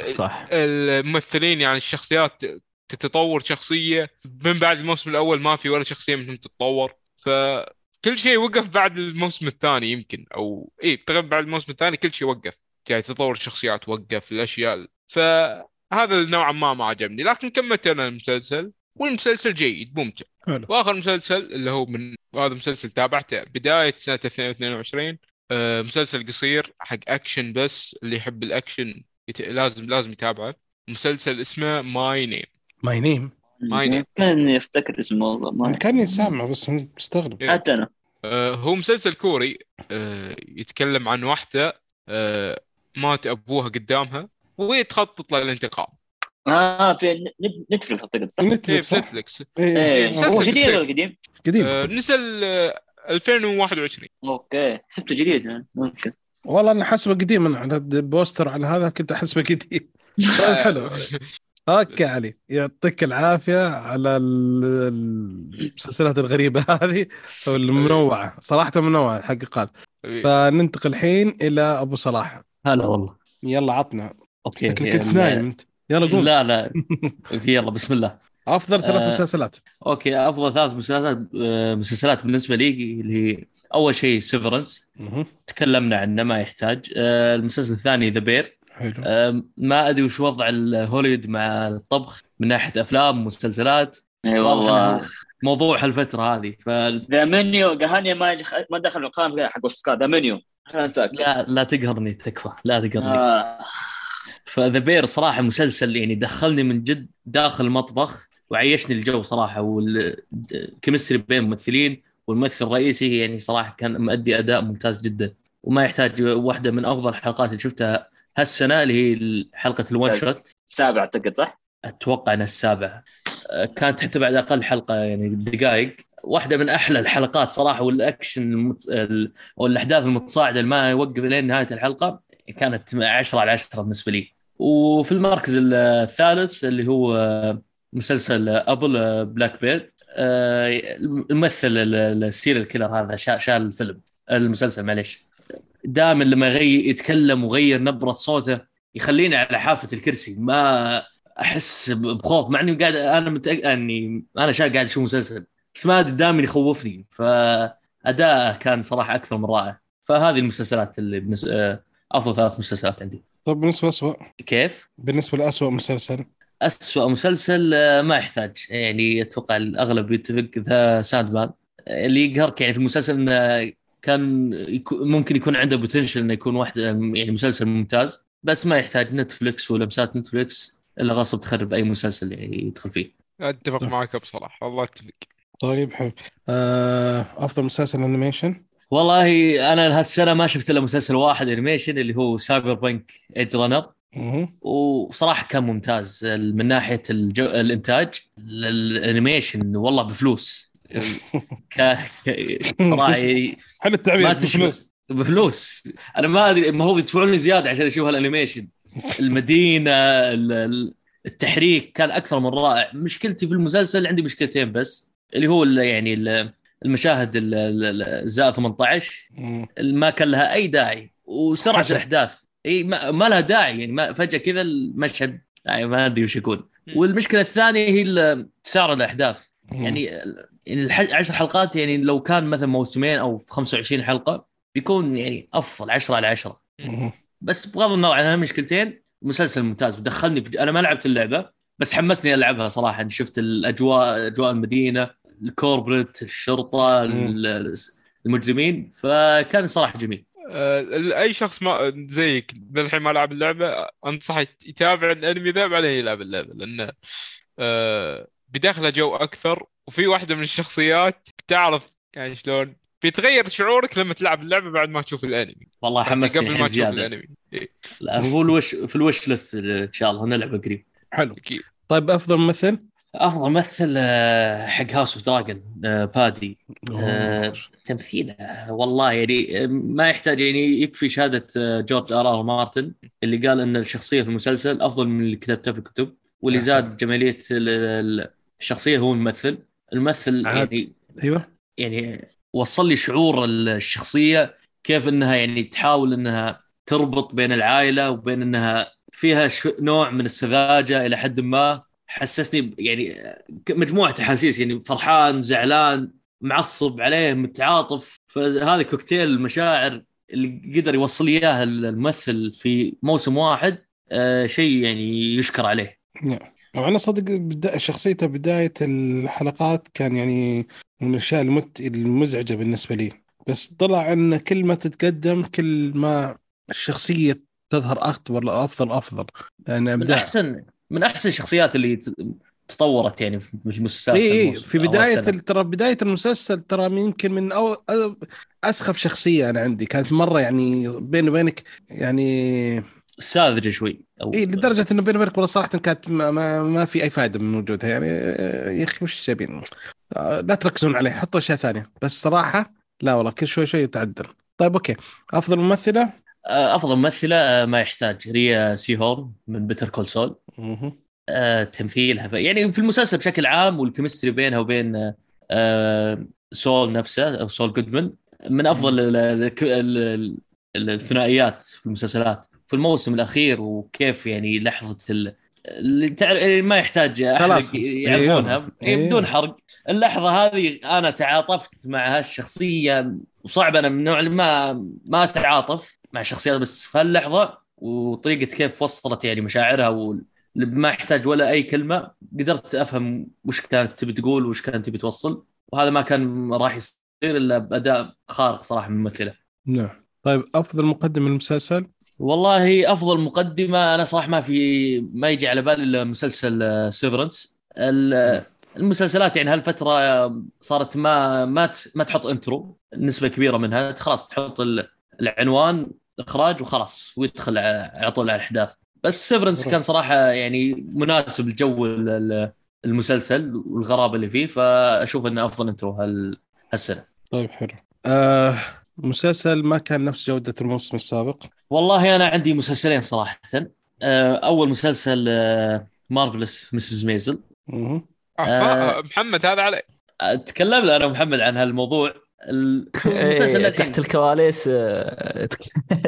صح. الممثلين يعني الشخصيات تتطور شخصية من بعد الموسم الأول ما في ولا شخصية منهم تتطور، فكل شيء وقف بعد الموسم الثاني يمكن أو إيه تقريبا بعد الموسم الثاني كل شيء وقف يعني تطور الشخصيات وقف الأشياء، فهذا نوعا ما ما عجبني. لكن كملت أنا المسلسل والمسلسل جيد ممتع. وآخر مسلسل اللي هو من هذا مسلسل تابعته بداية سنة ألفين واثنين وعشرين مسلسل قصير حق أكشن، بس اللي يحب الأكشن يت... لازم لازم يتابعه. مسلسل اسمه ماي نيم. ماي نيم ماي نيم كان يفتكر اسمه والله كان يسمع بس مستغرب حتى أنا. آه هو مسلسل كوري آه يتكلم عن واحدة آه مات أبوها قدامها وهي تخطط للانتقام. آه في نتفلكس أعتقد نتفلكس هو جديد ولا قديم؟ قديم آه نزل آه ألفين وواحد وعشرين. اوكي حسبته جديد يعني. ممكن والله انا حسبه قديم، انا عدد بوستر على هذا كنت احسبه قديم. حلو اوكي علي يعطيك العافيه على المسلسلات الغريبه هذه او المنوعه صراحه منوعه الحقيقه. فننتقل الحين الى ابو صلاح. هلا والله يلا عطنا. اوكي كنت نايم انت يلا قول. لا لا اوكي يلا بسم الله. أفضل ثلاث آه مسلسلات. أوكي أفضل ثلاث مسلسلات آه مسلسلات بالنسبة لي اللي أول شيء سيفرنس تكلمنا عنه ما يحتاج. آه المسلسل الثاني ذا بير. آه ما أدري وش وضع الهوليود مع الطبخ من ناحية أفلام مسلسلات. أي والله موضوع هالفترة هذه. ذا منيو قهاني ما يخ... ما دخل القائمة حق وسكا ذا منيو. لا لا تقهرني تكفى لا تقهرني. آه. فذا بير صراحة مسلسل يعني دخلني من جد داخل المطبخ وعيشني الجو صراحة، والكيمستري بين الممثلين والممثل الرئيسي يعني صراحة كان مؤدي أداء ممتاز جدا. وما يحتاج واحدة من أفضل الحلقات اللي شفتها هالسنة اللي هي حلقة الوان شوت السابعة أعتقد صح؟ أتوقع أنها السابعة. كانت حتى بعد أقل حلقة يعني دقائق واحدة من أحلى الحلقات صراحة، والأكشن المت... ال... والأحداث المتصاعدة اللي ما يوقف لين نهاية الحلقة كانت عشرة على عشرة بالنسبة لي. وفي المركز الثالث اللي هو مسلسل أبل بلاك بيرد. الممثل السيريال كيلر هذا شال الفيلم المسلسل معليش، دائما لما يغير يتكلم وغير نبرة صوته يخليني على حافة الكرسي ما أحس بخوف، مع إني قاعد أنا متأكد إني أنا شا قاعد أشوف مسلسل بس ما دائما يخوفني. فأداءه كان صراحة أكثر من رائع. فهذه المسلسلات اللي بنس... أفضل ثلاث مسلسلات عندي. طب بالنسبة أسوأ كيف؟ بالنسبة لأسوأ مسلسل أسوأ مسلسل ما يحتاج يعني أتوقع الأغلب يتفق ذا ساندمان. اللي يقهرك يعني في المسلسل إنه كان ممكن يكون عنده بوتنشل إنه يكون واحد يعني مسلسل ممتاز، بس ما يحتاج نتفليكس ولمسات نتفليكس اللي غصب تخرب أي مسلسل يعني يدخل فيه. أتفق معك بصراحة والله أتفق. طيب حلو أه، أفضل مسلسل أنيميشن. والله أنا هالسنة ما شفت إلا مسلسل واحد أنيميشن اللي هو سايبر بانك إيدج رانر. وصراحة كان ممتاز من ناحية الجو... الإنتاج الأنيميشن والله بفلوس ك... صراحة حل التعبير بفلوس بفلوس أنا ما أدري ما هو يدفعوني زيادة عشان أشوف هالأنيميشن المدينة التحريك كان أكثر من رائع. مشكلتي في المسلسل عندي مشكلتين بس اللي هو يعني المشاهد الزائد ثمانية عشر ما كان لها أي داعي وسرعة الأحداث اي ما, ما لها داعي يعني ما فجأة كذا المشهد يعني ما ادري وش يكون. والمشكله الثانيه هي تسارع الاحداث يعني العشر حلقات يعني لو كان مثلا موسمين او خمسة وعشرين حلقه بيكون يعني افضل عشرة على عشرة. بس بغض النظر عن هالمشكلتين مسلسل ممتاز ودخلني في... انا ما لعبت اللعبه بس حمسني العبها صراحه. شفت الاجواء اجواء المدينه الكوربريت الشرطه المجرمين فكان صراحه جميل. اي شخص ما زيك للحين ما لعب اللعبه انصح يتابع الانمي ذا بعدين يلعب اللعبه لانه بداخله جو اكثر وفي واحده من الشخصيات بتعرف يعني شلون بيتغير شعورك لما تلعب اللعبه بعد ما تشوف الانمي. والله حمسني قبل ما تشوف الانمي إيه؟ لا هو الوش في الوش لست ان شاء الله نلعبه قريب. حلو كي. طيب افضل ممثل افضل ممثل حق هاوس اوف دراجون بادي أه تمثيله والله يعني ما يحتاج يعني يكفي شهاده جورج ار ار مارتن اللي قال ان الشخصيه في المسلسل افضل من اللي كتبتها في الكتب واللي زاد جماليه الشخصيه هو الممثل. الممثل يعني ايوه يعني وصل لي شعور الشخصيه كيف انها يعني تحاول انها تربط بين العائله وبين انها فيها نوع من السذاجه الى حد ما. حسسني يعني مجموعة أحاسيس يعني فرحان زعلان معصب عليه متعاطف فهذا كوكتيل المشاعر اللي قدر يوصل إياها الممثل في موسم واحد آه شيء يعني يشكر عليه. نعم وأنا صدق بدا شخصيته بداية الحلقات كان يعني من الأشياء المت المزعجة بالنسبة لي بس طلع أن كل ما تتقدم كل ما الشخصية تظهر أكثر ولا أفضل أفضل أنا أبدأ أحسن من أحسن الشخصيات اللي تطورت يعني في المسلسل. إيه في بداية ترى بداية المسلسل ترى يمكن من أو أسخف شخصية أنا عندي كانت مرة يعني بين وبينك يعني ساذجة شوي أو إيه لدرجة إنه بين وبينك والله صراحة كانت ما, ما ما في أي فائدة من وجودها يعني يا أخي وش جايبين لا تركزون عليه حطوا أشياء ثانية بس صراحة لا والله كل شوي شوي يتعدل. طيب أوكي أفضل ممثلة أفضل ممثلة ما يحتاج ريا سيهورن من بيتر كول سول أه تمثيلها يعني في المسلسل بشكل عام والكيمستري بينها وبين أه سول نفسه أو سول جودمان من أفضل الثنائيات في المسلسلات في الموسم الأخير. وكيف يعني لحظة ال... اللي ما يحتاج أحد يعرفونها بدون حرق اللحظة هذه أنا تعاطفت مع هالشخصية وصعب أنا من نوع ما ما تعاطف مع الشخصية بس في هاللحظة وطريقة كيف وصلت يعني مشاعرها وما يحتاج ولا أي كلمة قدرت أفهم وش كانت تبي تقول وش كانت تبي توصل وهذا ما كان راح يصير إلا بأداء خارق صراحة من الممثلة. نعم طيب أفضل مقدم المسلسل والله أفضل مقدمة أنا صراحة ما في ما يجي على بالي إلا مسلسل سيفرنس. المسلسلات يعني هالفترة صارت ما ما ما تحط انترو نسبة كبيرة منها خلاص تحط العنوان إخراج وخلاص ويدخل على طول على الأحداث. بس سيفرنس كان صراحة يعني مناسب لجو المسلسل والغرابة اللي فيه فأشوف إنه أفضل انترو هال هالسنة. طيب حلو آه مسلسل ما كان نفس جودة الموسم السابق. والله أنا عندي مسلسلين صراحة آه أول مسلسل آه مارفلس مسز ميزل أه أه محمد هذا علي تكلمنا أنا محمد عن هالموضوع المسلسل إيه تحت الكواليس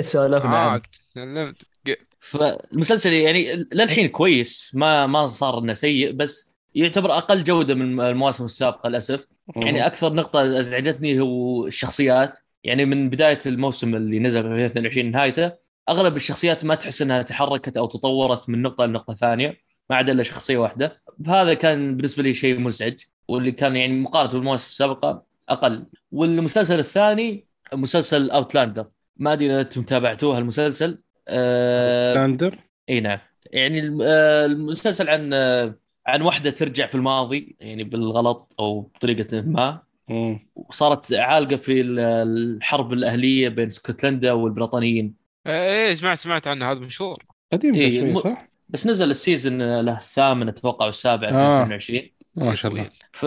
سولفنا عنه آه. فالمسلسل يعني للحين كويس ما ما صار إنه سيء بس يعتبر أقل جودة من المواسم السابقة للأسف. يعني أكثر نقطة أزعجتني هو الشخصيات يعني من بداية الموسم اللي نزل في اثنين وعشرين نهايته أغلب الشخصيات ما تحس أنها تحركت أو تطورت من نقطة لنقطة ثانية ما عدا إلا شخصية واحدة. هذا كان بالنسبة لي شيء مزعج واللي كان يعني مقارنة بالمواسم السابقة أقل. والمسلسل الثاني مسلسل أوتلاندر ما أدري إذا أنتم تابعتوه هالمسلسل أوتلاندر أي نعم يعني المسلسل عن عن وحدة ترجع في الماضي يعني بالغلط أو بطريقة ما وصارت عالقة في الحرب الأهلية بين اسكتلندا والبريطانيين. إيه سمعت سمعت عنه هذا مشهور قديم إيه شوي صح؟ بس نزل السيزن له الثامن اتوقع والسابع ألفين واثنين وعشرين آه. ما شاء الله. ف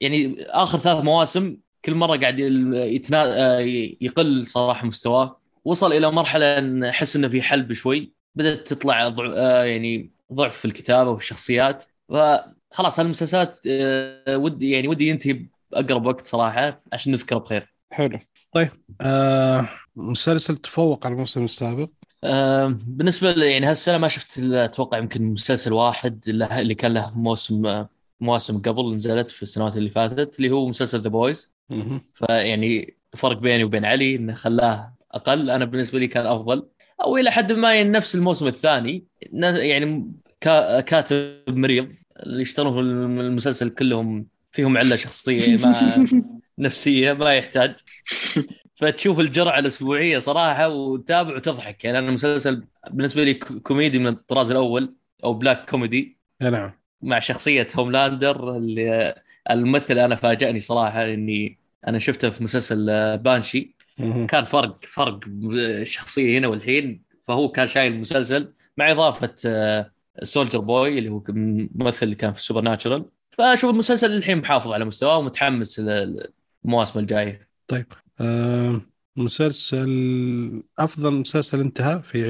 يعني آخر ثلاث مواسم كل مرة قاعد يتنا... يقل صراحة مستواه، وصل إلى مرحلة نحس إنه في حلب شوي، بدأت تطلع ضع... يعني ضعف في الكتابة والشخصيات، فخلاص هالمسلسلات ودي يعني ودي ينتهي بأقرب وقت صراحة عشان نذكره بخير. حلو. طيب آه، مسلسل تفوق على الموسم السابق آه، بالنسبة يعني هالسنة ما شفت أتوقع يمكن مسلسل واحد اللي كان له موسم مواسم قبل نزلت في السنوات اللي فاتت، اللي هو مسلسل The Boys. فيعني فرق بيني وبين علي إنه خلاه أقل، أنا بالنسبة لي كان أفضل أو إلى حد ما نفس الموسم الثاني. يعني كاتب مريض اللي يشتغلوا في المسلسل كلهم فيهم علة شخصية ما نفسية ما يحتاج، فتشوف الجرعة الأسبوعية صراحة وتابع وتضحك. يعني أنا المسلسل بالنسبة لي كوميدي من الطراز الأول أو بلاك كوميدي. نعم. مع شخصية هوملاندر اللي الممثل أنا فاجأني صراحة إني أنا شفته في مسلسل بانشي كان فرق فرق شخصية هنا والحين، فهو كان شايل المسلسل مع إضافة سولجر بوي اللي هو ممثل اللي كان في سوبر ناتشرال. فأشوف المسلسل الحين محافظ على مستواه ومتحمس للمواسم الجاية. طيب أه، مسلسل أفضل مسلسل انتهى في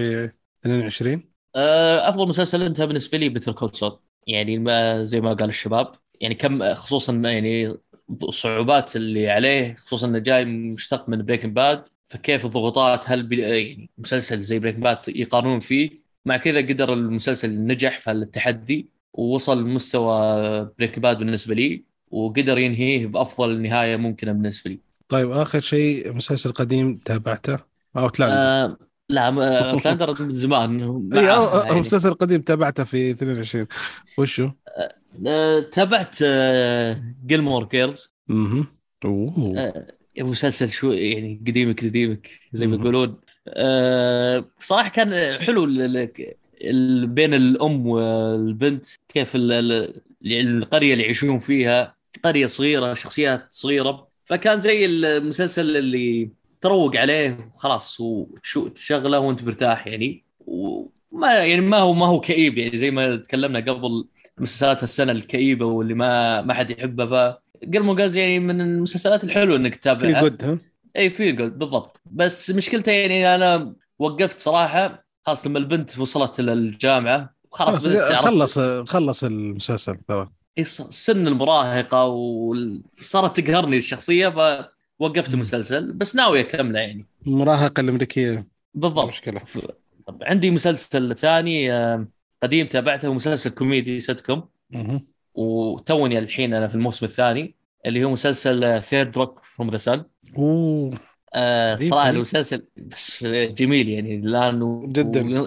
اثنين وعشرين أه، أفضل مسلسل انتهى بالنسبة لي بيتر كول سول. يعني ما زي ما قال الشباب يعني كم خصوصا يعني الصعوبات اللي عليه، خصوصا انه جاي مشتق من بريكنج باد، فكيف الضغوطات هل يعني مسلسل زي بريكنج باد يقارنون فيه، مع كذا قدر المسلسل نجح في التحدي ووصل مستوى بريكنج باد بالنسبه لي، وقدر ينهيه بافضل نهايه ممكنه بالنسبه لي. طيب اخر شيء مسلسل قديم تابعته اوتلاندر؟ آه لا اوتلاندر من زمان. اي يعني. مسلسل قديم تابعته في اثنين وعشرين وشو؟ أه، تابعت أه، جيلمور جيرلز. اها اوه مسلسل شو يعني قديمك قديمك زي ما يقولون. أه، بصراحه كان حلو بين الام والبنت، كيف القريه اللي يعيشون فيها قريه صغيره شخصيات صغيره، فكان زي المسلسل اللي تروق عليه وخلاص وشغله وانت برتاح. يعني وما يعني ما هو ما هو كئيب يعني زي ما تكلمنا قبل مسلسلات السنه الكئيبه واللي ما ما حد يحبها. فقلموغاز يعني من المسلسلات الحلوه انك تتابعها. اي فيل جود بالضبط. بس مشكلته يعني انا وقفت صراحه خاصه لما البنت وصلت للجامعه وخلاص خلص خلص المسلسل ترى سن المراهقه وصارت تقهرني الشخصيه فوقفت المسلسل، بس ناوي اكمله. يعني المراهقه الامريكيه بالضبط مشكله. طب عندي مسلسل ثاني قديم تابعته، مسلسل كوميدي سيتكم وتوني الحين أنا في الموسم الثاني، اللي هو مسلسل Third Rock from the Sun. أوه. آه صراحة المسلسل بس جميل يعني الآن و... جدا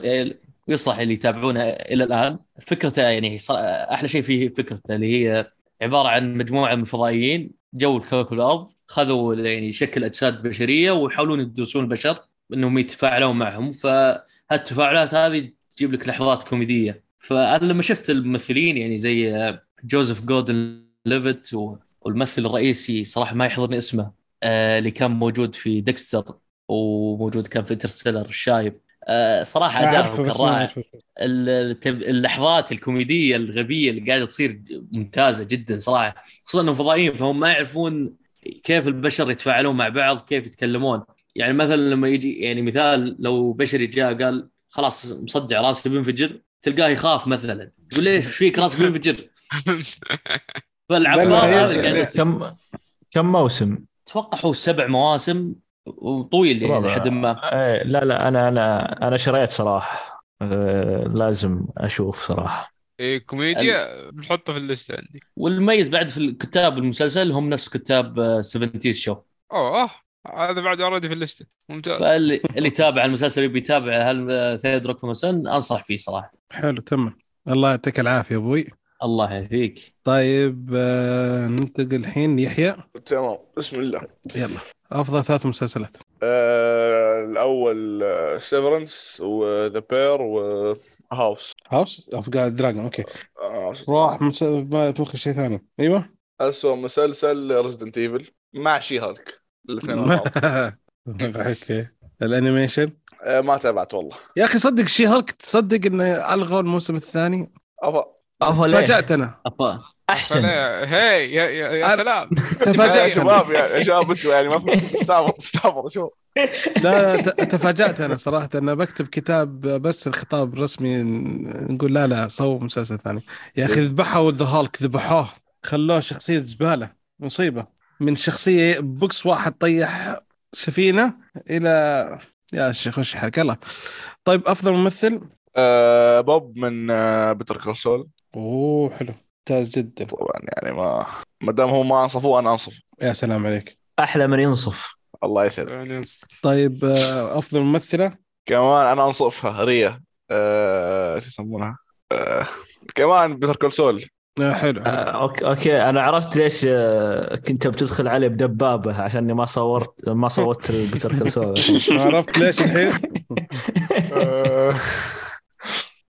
ويصلح اللي يتابعونه إلى الآن. فكرته يعني أحلى شيء فيه فكرته اللي هي عبارة عن مجموعة من الفضائيين جو الكوكب الأرض، خذوا يعني شكل أجساد بشرية ويحاولون يدرسون البشر إنهم يتفاعلون معهم، فهالتفاعلات هذه تجيب لك لحظات كوميدية. فأنا لما شفت الممثلين يعني زي جوزيف جوردن ليفيت والممثل الرئيسي صراحة ما يحضرني اسمه آه اللي كان موجود في ديكستر وموجود كان في انترستيلر الشايب آه صراحة أداءهم كان رائع. اللحظات الكوميدية الغبية اللي قاعدة تصير ممتازة جدا صراحة، خصوصا أنهم فضائيين فهم ما يعرفون كيف البشر يتفاعلون مع بعض كيف يتكلمون. يعني مثلا لما يجي يعني مثال لو بشري جاء قال خلاص مصدع راسي بينفجر تلقاه يخاف مثلا، يقول ليش فيك راسك بينفجر. فالعبارة هذا كم كم موسم توقعوا؟ سبع مواسم وطويل يعني لحد ما ايه. لا لا انا انا انا شريت صراحه أه لازم اشوف صراحه. ايه كوميديا بنحطه في الليست عندي. والميز بعد في الكتاب المسلسل هم نفس كتاب سبنتيز شو. اه هذا بعد اوريدي في الليست ممتاز. فاللي اللي تابع المسلسل بيتابع هل ثيدرك في مسن انصح فيه صراحه. حلو تمام. الله يعطيك العافيه ابوي. الله يهديك. طيب آه، ننتقل الحين يحيى. تمام بسم الله يلا. افضل ثلاث مسلسلات آه، الاول سيفرنس وذا بير وهاوس. هاوس اوف جاد دراجون اوكي آه، راح مسلسل بوخ شيء ثاني. ايوه اسوء مسلسل ريزيدنت ايفل مع شي هالك الاثنين. اوكي الانيميشن؟ أه ما تابعت والله يا اخي. صدق شي هالك، تصدق ان الغوا الموسم الثاني؟ افا افا ليه؟ فاجأت انا. افا احسن. هاي يا يا, يا سلام تفاجأت شباب، يا شباب انتوا يعني ما فيكم تستعبطوا تستعبطوا شو. لا تفاجأت انا صراحه، انا بكتب كتاب بس الخطاب الرسمي نقول لا لا سووا مسلسل ثاني يا اخي. ذبحوا ذا هالك، ذبحوه، خلوه شخصيه زباله، مصيبه. من شخصيه بوكس واحد طيح سفينه الى يا شيخ وش حالك. يلا طيب افضل ممثل؟ أه بوب من أه بيتر كول سول. اوه حلو، ممتاز جدا. طبعا يعني ما ما دام هو ما انصفه انا انصف. يا سلام عليك، احلى من ينصف. الله يسلمك. طيب افضل ممثله كمان انا انصفها ريا أه... شو يسمونها أه... كمان بيتر كول سول. حلو, حلو. أه اوكي اوكي انا عرفت ليش كنت بتدخل علي بدبابه، عشان ما صورت ما صوتت بيتر كول سول. عرفت ليش الحين.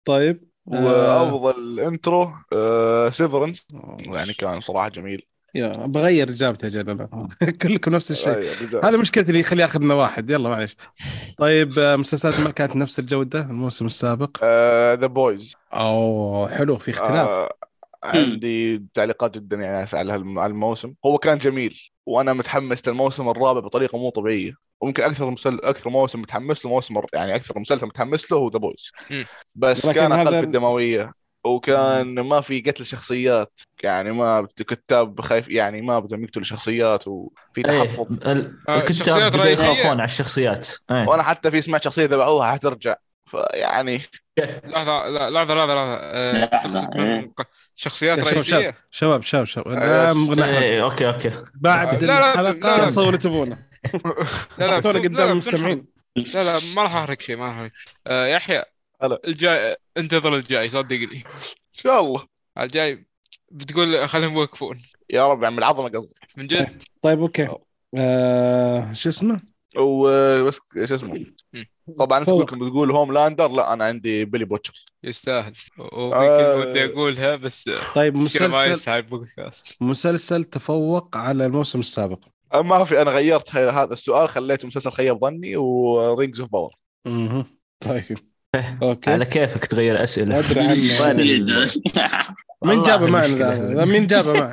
طيب وأفضل انترو أه سيفرنس، يعني كان صراحة جميل. يا بغير إجابته جدا. كلكم نفس الشيء، هذا مشكلتي اللي يخلي أخذنا واحد. يلا معلش. طيب مسلسلات ما كانت نفس الجودة الموسم السابق؟ The Boys. أو حلو، في اختلاف. أه عندي تعليقات جدا يعني على هالموسم، هو كان جميل وأنا متحمس للموسم الرابع بطريقة مو طبيعية. وممكن أكثر مسل أكثر موسم متحمس له موسم يعني أكثر مسلسل متحمس له هو The Boys، بس كان أقل في الدموية وكان ما في قتل شخصيات، يعني ما الكتاب خايف يعني ما بدهم يقتلوا شخصيات وفي تحفظ. أيه. الكتاب بدهم يخافون على الشخصيات. أيه. وأنا حتى في سمعت شخصية ذبحوها هترجع، فيعني لحظة لحظة لحظة لحظة شخصيات رئيسية. شباب شباب شباب أوكي أوكي بعد الحلقة صورة تبونا. لا لا ترى قدام المستمعين. لا لا ما راح احرك شيء، ما احرك. آه يحيى الجاي، انتظر الجاي صدقني ان شاء الله. الجاي بتقول خليهم يوقفون يا رب عم العظمه قصدي من جد. طيب اوكي آه شو اسمه وبس شو اسمه طبعا انتم كلكم بتقول هوملاندر، لا انا عندي بيلي بوتشر يستاهل وممكن ودي اقولها بس. طيب مسلسل مسلسل تفوق على الموسم السابق؟ ما في، أنا غيرت هذا السؤال، خليته مسلسل خيب ظني ورينجز أوف باور. أمم طيب أوكي على كيفك تغير أسئلة. من جابه معنا؟ من جابه معنا؟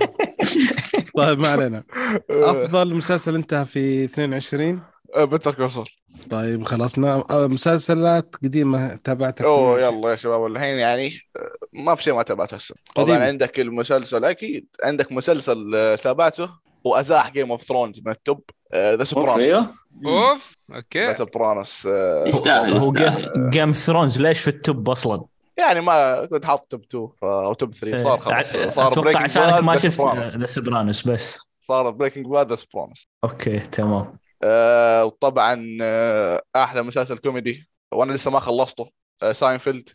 طيب ما علينا. أفضل مسلسل انتهى في اثنين وعشرين؟ بيتر كول سول. طيب خلصنا مسلسلات قديمة تابعتها. أوه يلا يا شباب الحين يعني ما في شيء ما تابعته السنة. طبعا عندك المسلسل أكيد، عندك مسلسل تابعته وأزاح Game of Thrones من التوب ذا سوبرانوس. أوف أوكي ذا سوبرانوس يستاهل. هو Game of Thrones ليش في التوب أصلا؟ يعني ما كنت حاط توب اتنين أو توب ثلاثة، صار خلاص صار بريكنج باد. عشانك ما شفت ذا سوبرانوس بس صار بريكنج باد ذا سوبرانوس. أوكي تمام. آه وطبعا آه أحلى مسلسل كوميدي وأنا لسه ما خلصته آه ساينفيلد.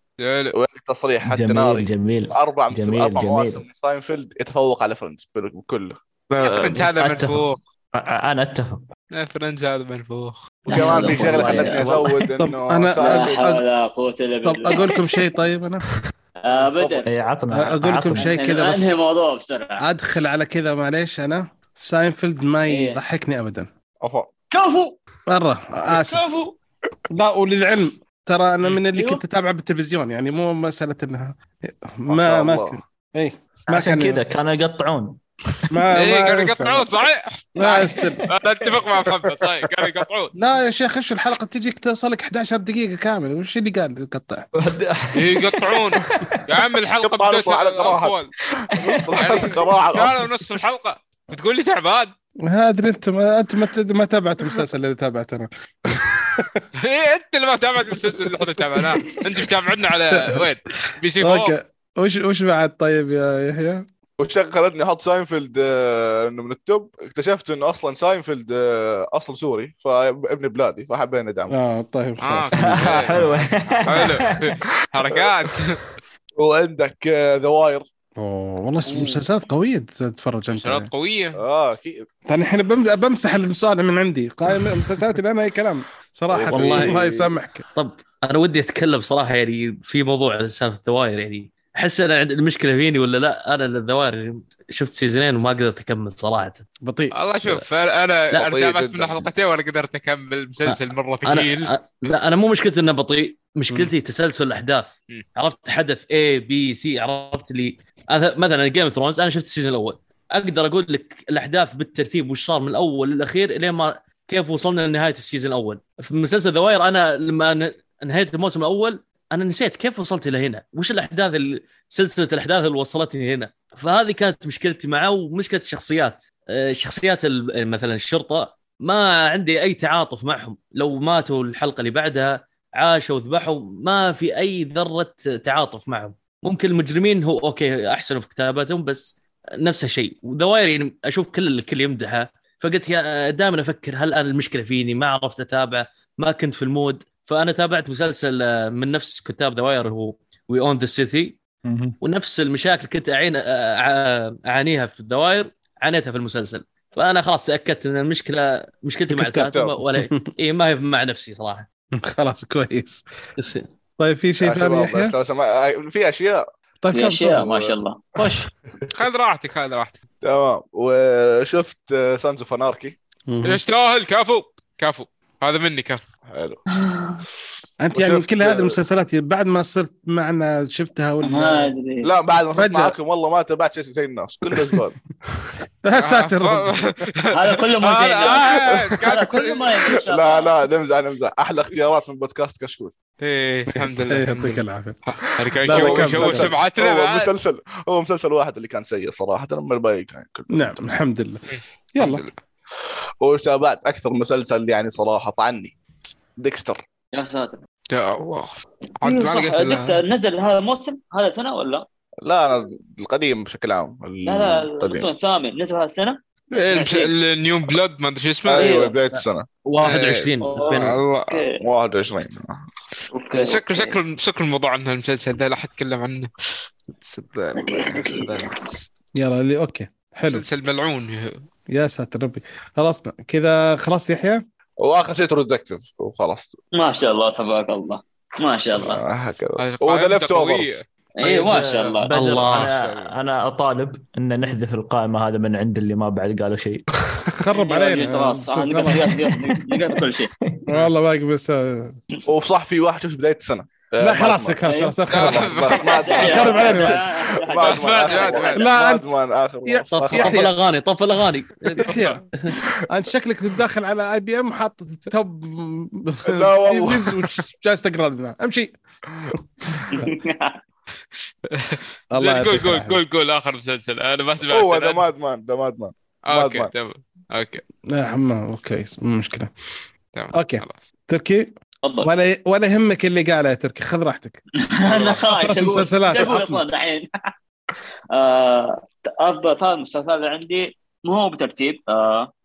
والتصريح حتى ناري جميل. أربع جميل أربع مواسم من ساينفيلد يتفوق على فريندز كله. فرنج هذا من فوق. أنا أتفق. فرنج هذا من فوق. وكمان في شغلة خلتني أزود إنه. أنا طب أقول لكم شيء. طيب أنا. بدأ. عطنا. أقول لكم شيء كذا بس. أنهي موضوع بسرعة. أدخل على كذا معليش، أنا ساينفيلد ما يضحكني أبدا. كفو. مرة. آسف. كفو. لا وللعلم ترى أنا من اللي كنت أتابعه بالتلفزيون، يعني مو مسألة إنها ما ما كان. إيه. ما كان كذا كانوا يقطعون. ما كانوا يقطعون صحيح. لا أنا أتفق مع محمد صحيح كانوا يقطعون. لا يا شيخ إيش الحلقة تجيك توصلك إحدى عشرة دقيقة كاملة، وش اللي قال يقطع؟ يقطعون يا عم الحلقة بتوصل على القراءة. كانوا نص الحلقة بتقول لي تعبان. هذا أنت ما أنت ما تابعت مسلسل اللي تابعته أنا. إيه أنت اللي ما تابعت مسلسل اللي حنا تابعناه، أنت تابعنا على وين؟ بي سي فور. أوكي وش وش بعد طيب يا يحيى؟ وشغلتني حط ساينفيلد انه من التوب، اكتشفت انه اصلا ساينفيلد اصل سوري فابن بلادي فحبينا ادعمه. اه طيب خلاص حلو حلو حركات. وعندك ذا واير. اوه والله مسلسلات قويه تتفرج انت. مسلسلات قويه اه اكيد. انا الحين بمسح المصالح من عندي قائمه مسلسلات اللي انا اي كلام صراحه والله ما يسامحك. طب انا ودي اتكلم صراحه يعني في موضوع سالفه ذا واير، يعني أحس أنا عند المشكلة فيني ولا لا؟ أنا الذوارج شفت سيزنين وما قدرت أكمل صراحة، بطيء الله. شوف أنا أرجعت من حلقتين وأنا قدرت أكمل مسلسل مرة ثقيل. لا أنا مو مشكلتي إنه بطيء، مشكلتي تسلسل الأحداث. عرفت حدث A B C، عرفت لي مثلا Game of Thrones أنا شفت السيزن الأول، أقدر أقول لك الأحداث بالترتيب وش صار من الأول للأخير إلى ما كيف وصلنا لنهاية السيزن الأول. في مسلسل ذواير أنا لما نهاية الموسم الأول أنا نسيت كيف وصلت إلى هنا، وش الأحداث سلسلة الأحداث اللي وصلتني هنا. فهذه كانت مشكلتي معه، ومشكلة الشخصيات. شخصيات مثلا الشرطة ما عندي أي تعاطف معهم، لو ماتوا الحلقة اللي بعدها عاشوا وذبحوا ما في أي ذرة تعاطف معهم. ممكن المجرمين هو أوكي أحسنوا في كتاباتهم، بس نفس الشيء. ودواير يعني أشوف كل الكل يمدحها، فقلت يا دائما أفكر هل أنا المشكلة فيني ما عرفت أتابع، ما كنت في المود. فأنا تابعت مسلسل من نفس كتاب دواير هو We Own The City، ونفس المشاكل كنت أعين أعانيها في الدواير عانيتها في المسلسل. فأنا خلاص تأكدت أن المشكلة مشكلتي مع الكاتب ولا إيه، ما هي مع نفسي صراحة. خلاص كويس. طيب في شيء ثاني يحيى؟ في أشياء، طيب في أشياء ما شاء الله. خش خذ راحتك خذ راحتك تمام. وشفت سانز أوف أناركي. اشتراهل كافو كافو هذا مني كافو حلو. أنت يعني كل هذه المسلسلات بعد ما صرت معنا شفتها ولا أدري؟ لا بعد ما صرت معكم والله ما تابعت شيء زي الناس كله زبال. ساتر هذا كله ما هذا كله ما لا لا نمزح نمزح. أحلى اختيارات من بودكاست كشكول. إيه الحمد لله يعطيك العافية. شو سبعتنا هو مسلسل هو مسلسل واحد اللي كان سيء صراحة لما الباقي كان كله. نعم الحمد لله. يلا وتابعت أكثر مسلسل يعني صراحة طعني ديكستر. يا ساتر يا الله. نزل هذا الموسم هذا سنة ولا لا؟ أنا القديم بشكل عام. لا لا الموسم الثامن نزل هذا السنة. النيو بلود ما أدري شو اسمه. أيوة بداية السنة واحد وعشرين واحد وعشرين شكل شكل شكل الموضوع عن المسلسل ده لا حد يتكلم عنه. يلا لي أوكي حلو. مسلسل ملعون يا ساتر ربي. خلصنا كذا خلاص يحيى واخر شيء تردكتف وخلاص. ما شاء الله تبارك الله ما شاء الله هكذا. ودلفت اوفرز اي ما شاء الله. الله انا انا اطالب ان نحذف القائمه هذا من عند اللي ما بعد قالوا شيء. خرب علينا خلاص نقفل كل شيء والله باقي بس. وصح في واحد شفت بدايه السنه. لا خلاص خلاص خرب خرب علينا. لا انت طفل اغاني طفل اغاني انت شكلك تتدخل على اي بي ام حاطط توب. لا والله جالس تقرا امشي. الله قول قول قول قول اخر مسلسل انا ما سمعت هو ده مادمان ده مادمان. اوكي تمام اوكي يا حمام اوكي مو مشكله تمام اوكي تركي ولا ولا يهمك اللي قاله يا تركي خذ راحتك. انا خايف المسلسلات اصلا الحين ابطال المسلسلات اللي عندي مو هو بترتيب.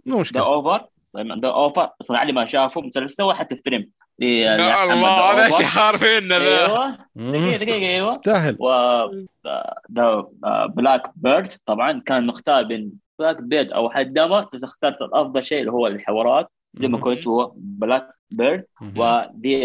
ذا اوفر ذا اوفر صار علي ما شافه مسلسل حتى الفيلم. يا الله انا شي عارفين ايوه دقيقه دقيقه ايوه استاهل. وذا بلاك بيرد طبعا كان مختار بين بلاك بيرد او حدامه، بس اخترت الافضل شيء اللي هو الحوارات زي ما كنت هو بلاك بير ودي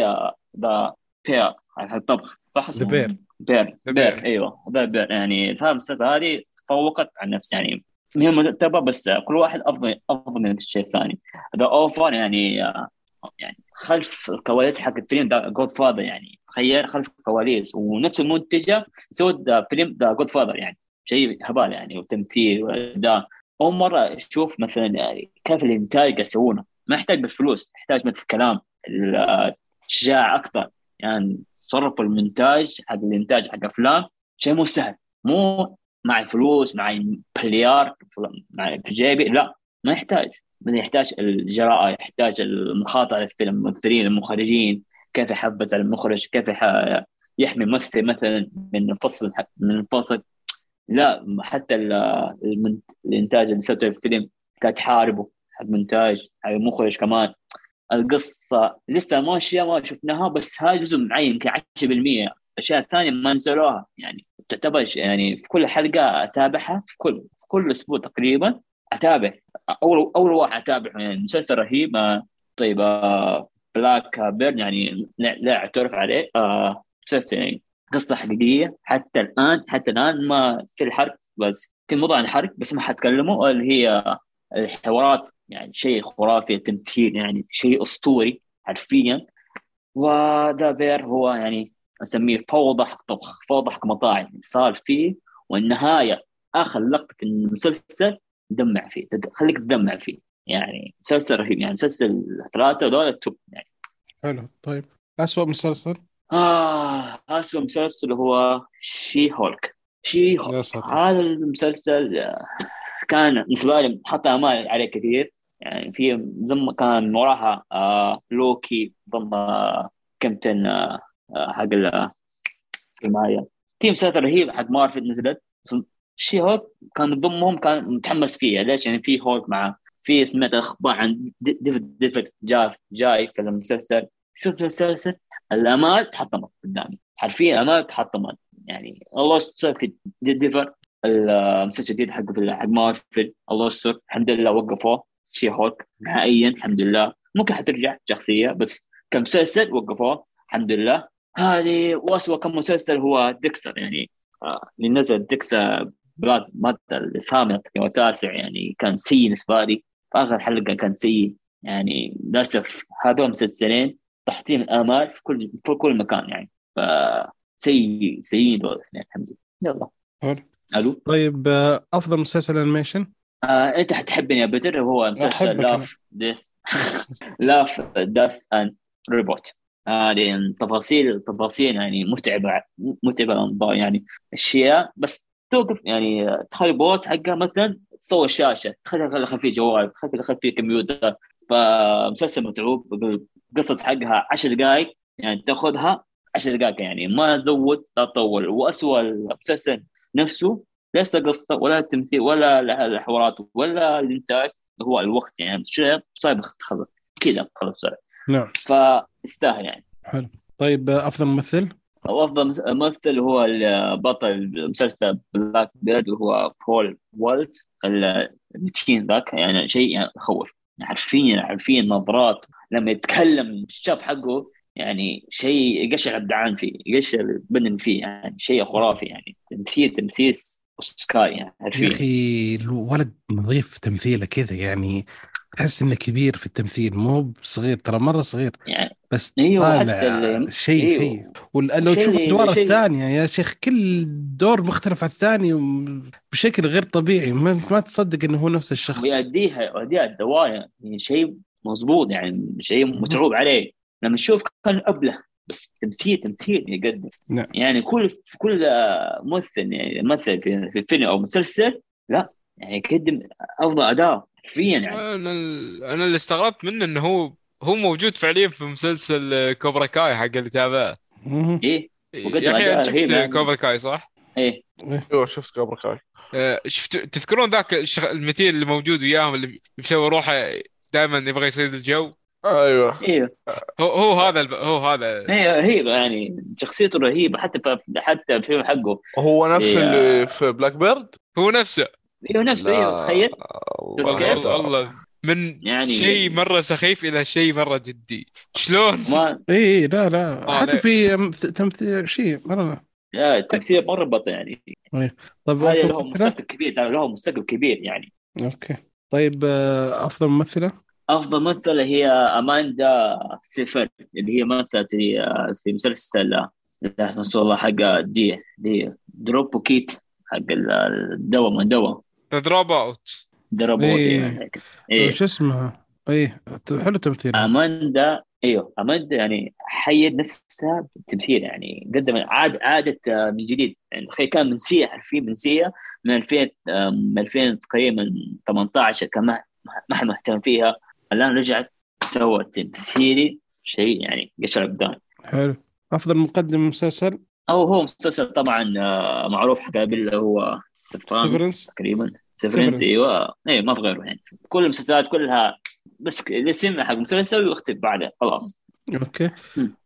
ذا بير على الطبخ صح ذا بير بير بير ايوه ذا بير. يعني الخامسه هذه تفوقت عن نفس يعني هي مرتبه بس كل واحد افضل افضل من الشيء الثاني. ذا اوفر يعني يعني خلف الكواليس حق الفيلم ذا جود فاذر، يعني تخيل خلف الكواليس ونفس المنتجه سوت فيلم ذا جود فاذر يعني شيء هبال يعني. وتمثيل ده اول مره اشوف مثلا يعني كيف الانتاج يسوونه ما يحتاج بالفلوس، يحتاج من الكلام الشجاعة أكثر. يعني صرف المونتاج حق الإنتاج حق أفلام شيء مو سهل، مو مع الفلوس مع بليار مع جيبي لا ما يحتاج. من يحتاج الجراءة، يحتاج المخاطرة في الممثلين المخرجين، كيف يحبس على المخرج، كيف يحمي ممثل مثلا من الفصل من الفصل لا حتى الإنتاج اللي سوته في الفيلم كانت تحاربه المونتاج على المخرج كمان. القصة لسه ماشية ما شفناها، بس هاي جزء معين يمكن عشرة بالمية. أشياء ثانية ما نزلوها يعني تعتبر يعني في كل حلقة أتابعها في كل في كل أسبوع تقريبا أتابع أول أول واحد أتابعه يعني مسلسل رهيب. طيب بلاك بيرن يعني لا أعترف عليه مسلسل يعني قصة حقيقية حتى الآن حتى الآن ما في الحرق، بس كل موضوع الحرق بس ما حتكلمه، اللي هي الحوارات يعني شيء خرافي، تمثيل يعني شيء أسطوري حرفيا. وذا بير هو يعني أسميه فوضى حق طبخ، فوضى حق مطاعم صار فيه، والنهاية آخر لقطة في المسلسل دمع فيه، خليك تدمع فيه، يعني مسلسل رهيب، يعني مسلسل ثلاثة دولة توب يعني. حلو. طيب أسوأ مسلسل؟ آه أسوأ مسلسل هو شي هولك. شي هولك هذا المسلسل كان بالنسبة لي حط أمال عليه كثير، يعني في ضم كان وراها آه لوكي، ضم آه كمتن آه حق المايا، في مسلسل رهيب حق مارفل نزلت شي هولك، كان ضمهم كان متحمس فيه. ليش؟ يعني في هولك معه، في سمعت أخبار عن ديفيد ديفيد جاف جاي في المسلسل. شوف المسلسل الأمال تحطمت قدامي حرفيا، أمال تحطمت يعني. الله يستر في ديفر المسلسل الجديد حقه في حق مارفل، الله يستر، الحمد لله وقفوه شي هولك نهائيا الحمد لله. ممكن حترجع شخصية بس كم مسلسل وقفوه الحمد لله. هذه وأسوأ كم مسلسل هو ديكستر، يعني اللي نزل ديكستر بلاد مادة الثامنة والتاسع، يعني كان سيء نسباري، فآخر حلقة كان سيء يعني. للأسف هذول مسلسلين تحطيم الآمال في كل في كل مكان يعني، فسيء سيء دول اثنين الحمد لله. يلا هل. ألو. طيب أفضل مسلسل أنيميشن؟ آه، أنت حتحبني يا بدر، هو مسلسل لاف ديث لاف ديث أند روبوت. هذه آه تفاصيل تفاصيل يعني متعبة متعبة يعني أشياء، بس توقف يعني تخلي بوت حقه مثلا تصور شاشة، تخلي خلفي جوال، تخلي خلفي كمبيوتر، فمسلسل متعوب. قصة حقها عشر دقائق يعني تأخذها عشر دقائق يعني، ما زود لا طول. وأسوأ المسلسل نفسه ليس قصة ولا تمثيل ولا الحوارات ولا الإنتاج، هو الوقت يعني شيء صعب تخلص كذا تخلص بسرعة. نعم. فاستاهل يعني. حلو. طيب أفضل ممثل؟ أفضل ممثل هو البطل مسلسل بلاك بيرد، وهو بول والت المتين ذاك، يعني شيء يعني خوف حرفيا حرفيا. نظرات لما يتكلم الشاب حقه يعني شيء قشع الابداعان فيه، قشع البنن فيه، يعني شيء خرافي يعني. تمثيل تمثيل سكاي يعني حرفيا. يا أخي الولد نظيف تمثيله كذا، يعني تحس إنه كبير في التمثيل مو صغير، ترى مرة صغير يعني. بس أيوة طالع شيء أيوة. شيء ولو تشوف الدور الثانية يا شيخ كل دور مختلف عن الثاني بشكل غير طبيعي، ما ما تصدق إنه هو نفس الشخص. ويأديها وأديها الدوايا يعني شيء مضبوط يعني، شيء متعوب عليه. لما نشوف كان أبله بس تمثيل تمثيل يقدم. نعم. يعني كل كل ممثل يعني مثل في في فيلم أو مسلسل لا يعني يقدم أفضل أداء فيا يعني. أنا أنا اللي استغربت منه إنه هو هو موجود فعليا في مسلسل كوبرا كاي حق اللي تابعه. إيه. يا أخي شفت كوبرا كاي صح؟ إيه. إيه شفت كوبرا كاي. آه شفت تذكرون ذاك الشخ المثيل اللي موجود وياهم اللي بيسوي روحه دائما يبغى يصيد الجو. أيوة. إيه. هو هو هذا الب... هو هذا. إيه رهيبة يعني شخصيته رهيبة حتى في حتى في حقه. هو نفس إيه. اللي في بلاك بيرد. هو نفسه. إيه نفسه. إيه تخيل. الله الله. من يعني شيء مرة سخيف إلى شيء مرة جدي. شلون؟ ما... إيه لا لا حتى في تمثيل شيء مرة لا تمثيل مرة بطيء يعني. إيه. طيب هذا لهم مستقبل كبير، هذا لهم مستقبل كبير يعني. أوكي. طيب أفضل ممثلة؟ أفضل ممثلة هي أماندا سيفرد، اللي هي مثلت في مسلسل لا لا الله حق دي دي دروب كيت حق الدواء ما دواء. دروب أوت. دربوه إيه. إيه. شو اسمها إيه حلو تمثيل أماندا. إيوه أماندا يعني حيد نفسها بالتمثيل يعني، قدم عاد عادت من جديد يعني. تخيل كان منسية حرفيا منسية من ألفين من ألفين تقريبا ثمانية عشر كمان ما حد مهتم فيها، الآن رجعت تسوي تمثيلي شيء يعني قشر بدان. حلو. أفضل مقدم مسلسل أو هو مسلسل طبعا معروف حق بيل هو سيفرنس تقريبا سيفرنس. ايوه اي ما في غيره يعني، كل المسلسلات كلها بس الاسم حق مسلسل واختب بعده خلاص. اوكي.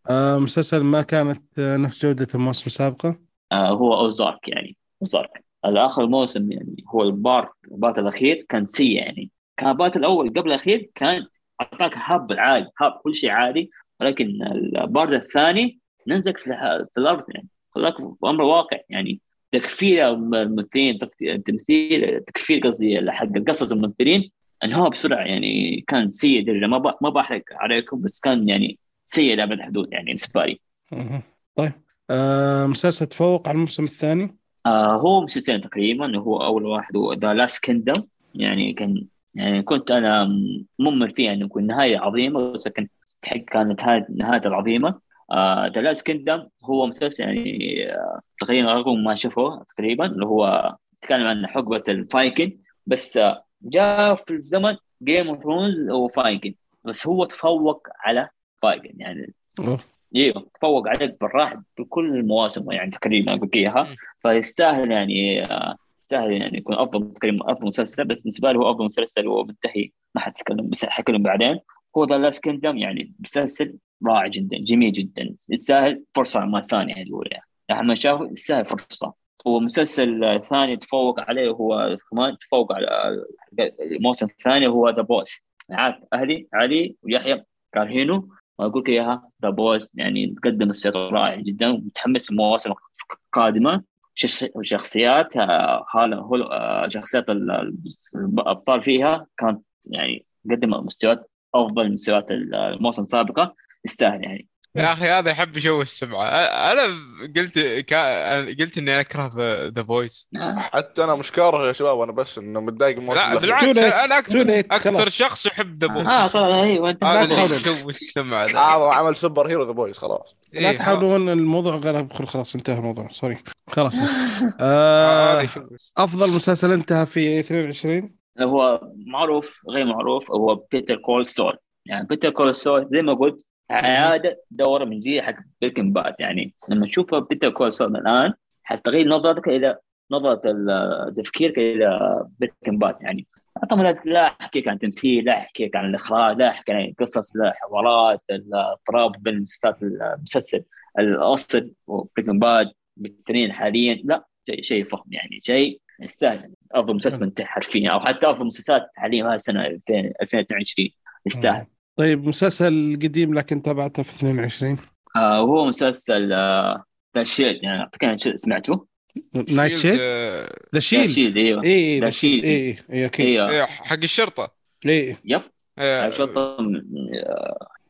آه مسلسل ما كانت نفس جوده الموسم السابقه. آه هو اوزارك يعني. اوزارك الاخر موسم يعني هو البار البات الاخير كان سيء يعني، كان البات الاول قبل الاخير كان اعطاك هاب عالي، هاب كل شيء عالي، ولكن البارد الثاني ننزل في الارض يعني خلاك في امر واقع يعني. تكفير الممثلين تمثيل تكفير قصدي حق قصص الممثلين انهوا بسرعه يعني. كان سيء درجه ما ب... ما بحرك عليكم بس كان يعني سيء لابد حدود يعني سباري. طيب آه مسلسل تفوق على الموسم الثاني آه هو مسلسلين تقريبا. هو اول واحد هو ذا لاست كيندم يعني كان يعني كنت انا ممل فيه انه كان نهايه عظيمه بس كان تحق كانت هذه النهايه العظيمه. ذا لاست كيندم هو مسلسل يعني آه تقريبا رقم ما شفه تقريبا اللي هو تكلم عن حقبه الفايكنج بس آه جاء في الزمن جيم اوف ثرونز وفايكنج بس هو تفوق على فايكنج يعني ايوه تفوق عليك بالراحه بكل المواسم يعني تقريبا بقيها. فيستاهل يعني يستاهل يعني يكون افضل تقريبا افضل مسلسل بس بالنسبه له هو افضل مسلسل وبنتهي ما حد يتكلم بس حكلم بعدين. هو ذا لاست كيندم يعني مسلسل رائع جدا جميل جدا يستاهل فرصه ما الثانيه الاولى احنا شافوا يستاهل فرصه. ومسلسل ثاني تفوق عليه هو كمان تفوق على الموسم الثاني هو ذا بوس. عارف اهلي علي ويحيى كارهينه وأقولك إياها ذا بوس يعني تقدم السيطرة رائع جدا ومتحمس المواسم القادمة وشخصيات هلا شخصيات الأبطال فيها كانت يعني قدم مستويات أفضل من مستويات المواسم السابقة. يستاهل يعني يا أخي هذا يحب جو السمعة. أنا قلت كا... قلت إني أنا أكره ذا بويس حتى أنا مش كاره يا شباب أنا بس إنه متضايق من لا بالعكس أنا أكثر, أكثر شخص يحب ذا بويس آه صراحة إيه وأنت جو السمعة آه وعمل سوبر هيرو ذا بويس خلاص إيه لا تحاولون الموضوع غلب خل خلاص انتهى الموضوع سوري خلاص آه أفضل مسلسل انتهى في اثنين وعشرين هو معروف غير معروف هو بيتر كول سول يعني بيتر كول سول زي ما قلت عادة دورة من جديد حق بريكنج باد يعني لما تشوفها بيتر كول سول الآن حتغير نظرتك إلى نظرة تفكيرك إلى بريكنج باد يعني. طبعا لا أحكيك عن تمثيل لا أحكيك عن الإخراج لا أحكيك عن قصص لا حوارات الاضطراب بين المسلسل الأصل وبريكنج باد بالتنين حاليا لا شيء شيء فخم يعني شيء يستاهل أفضل مسلسل انتهى حرفيا أو حتى أفضل مسلسلات حاليا هذه السنة ألفين واثنين وعشرين يستاهل. طيب مسلسل قديم لكن تابعته في اثنين وعشرين آه وهو مسلسل ذا شيلد يعني كان سمعته نايت شيلد ذا شيلد ايوه اي ذا شيلد اي اي اكيد حق الشرطه اي يب الشرطه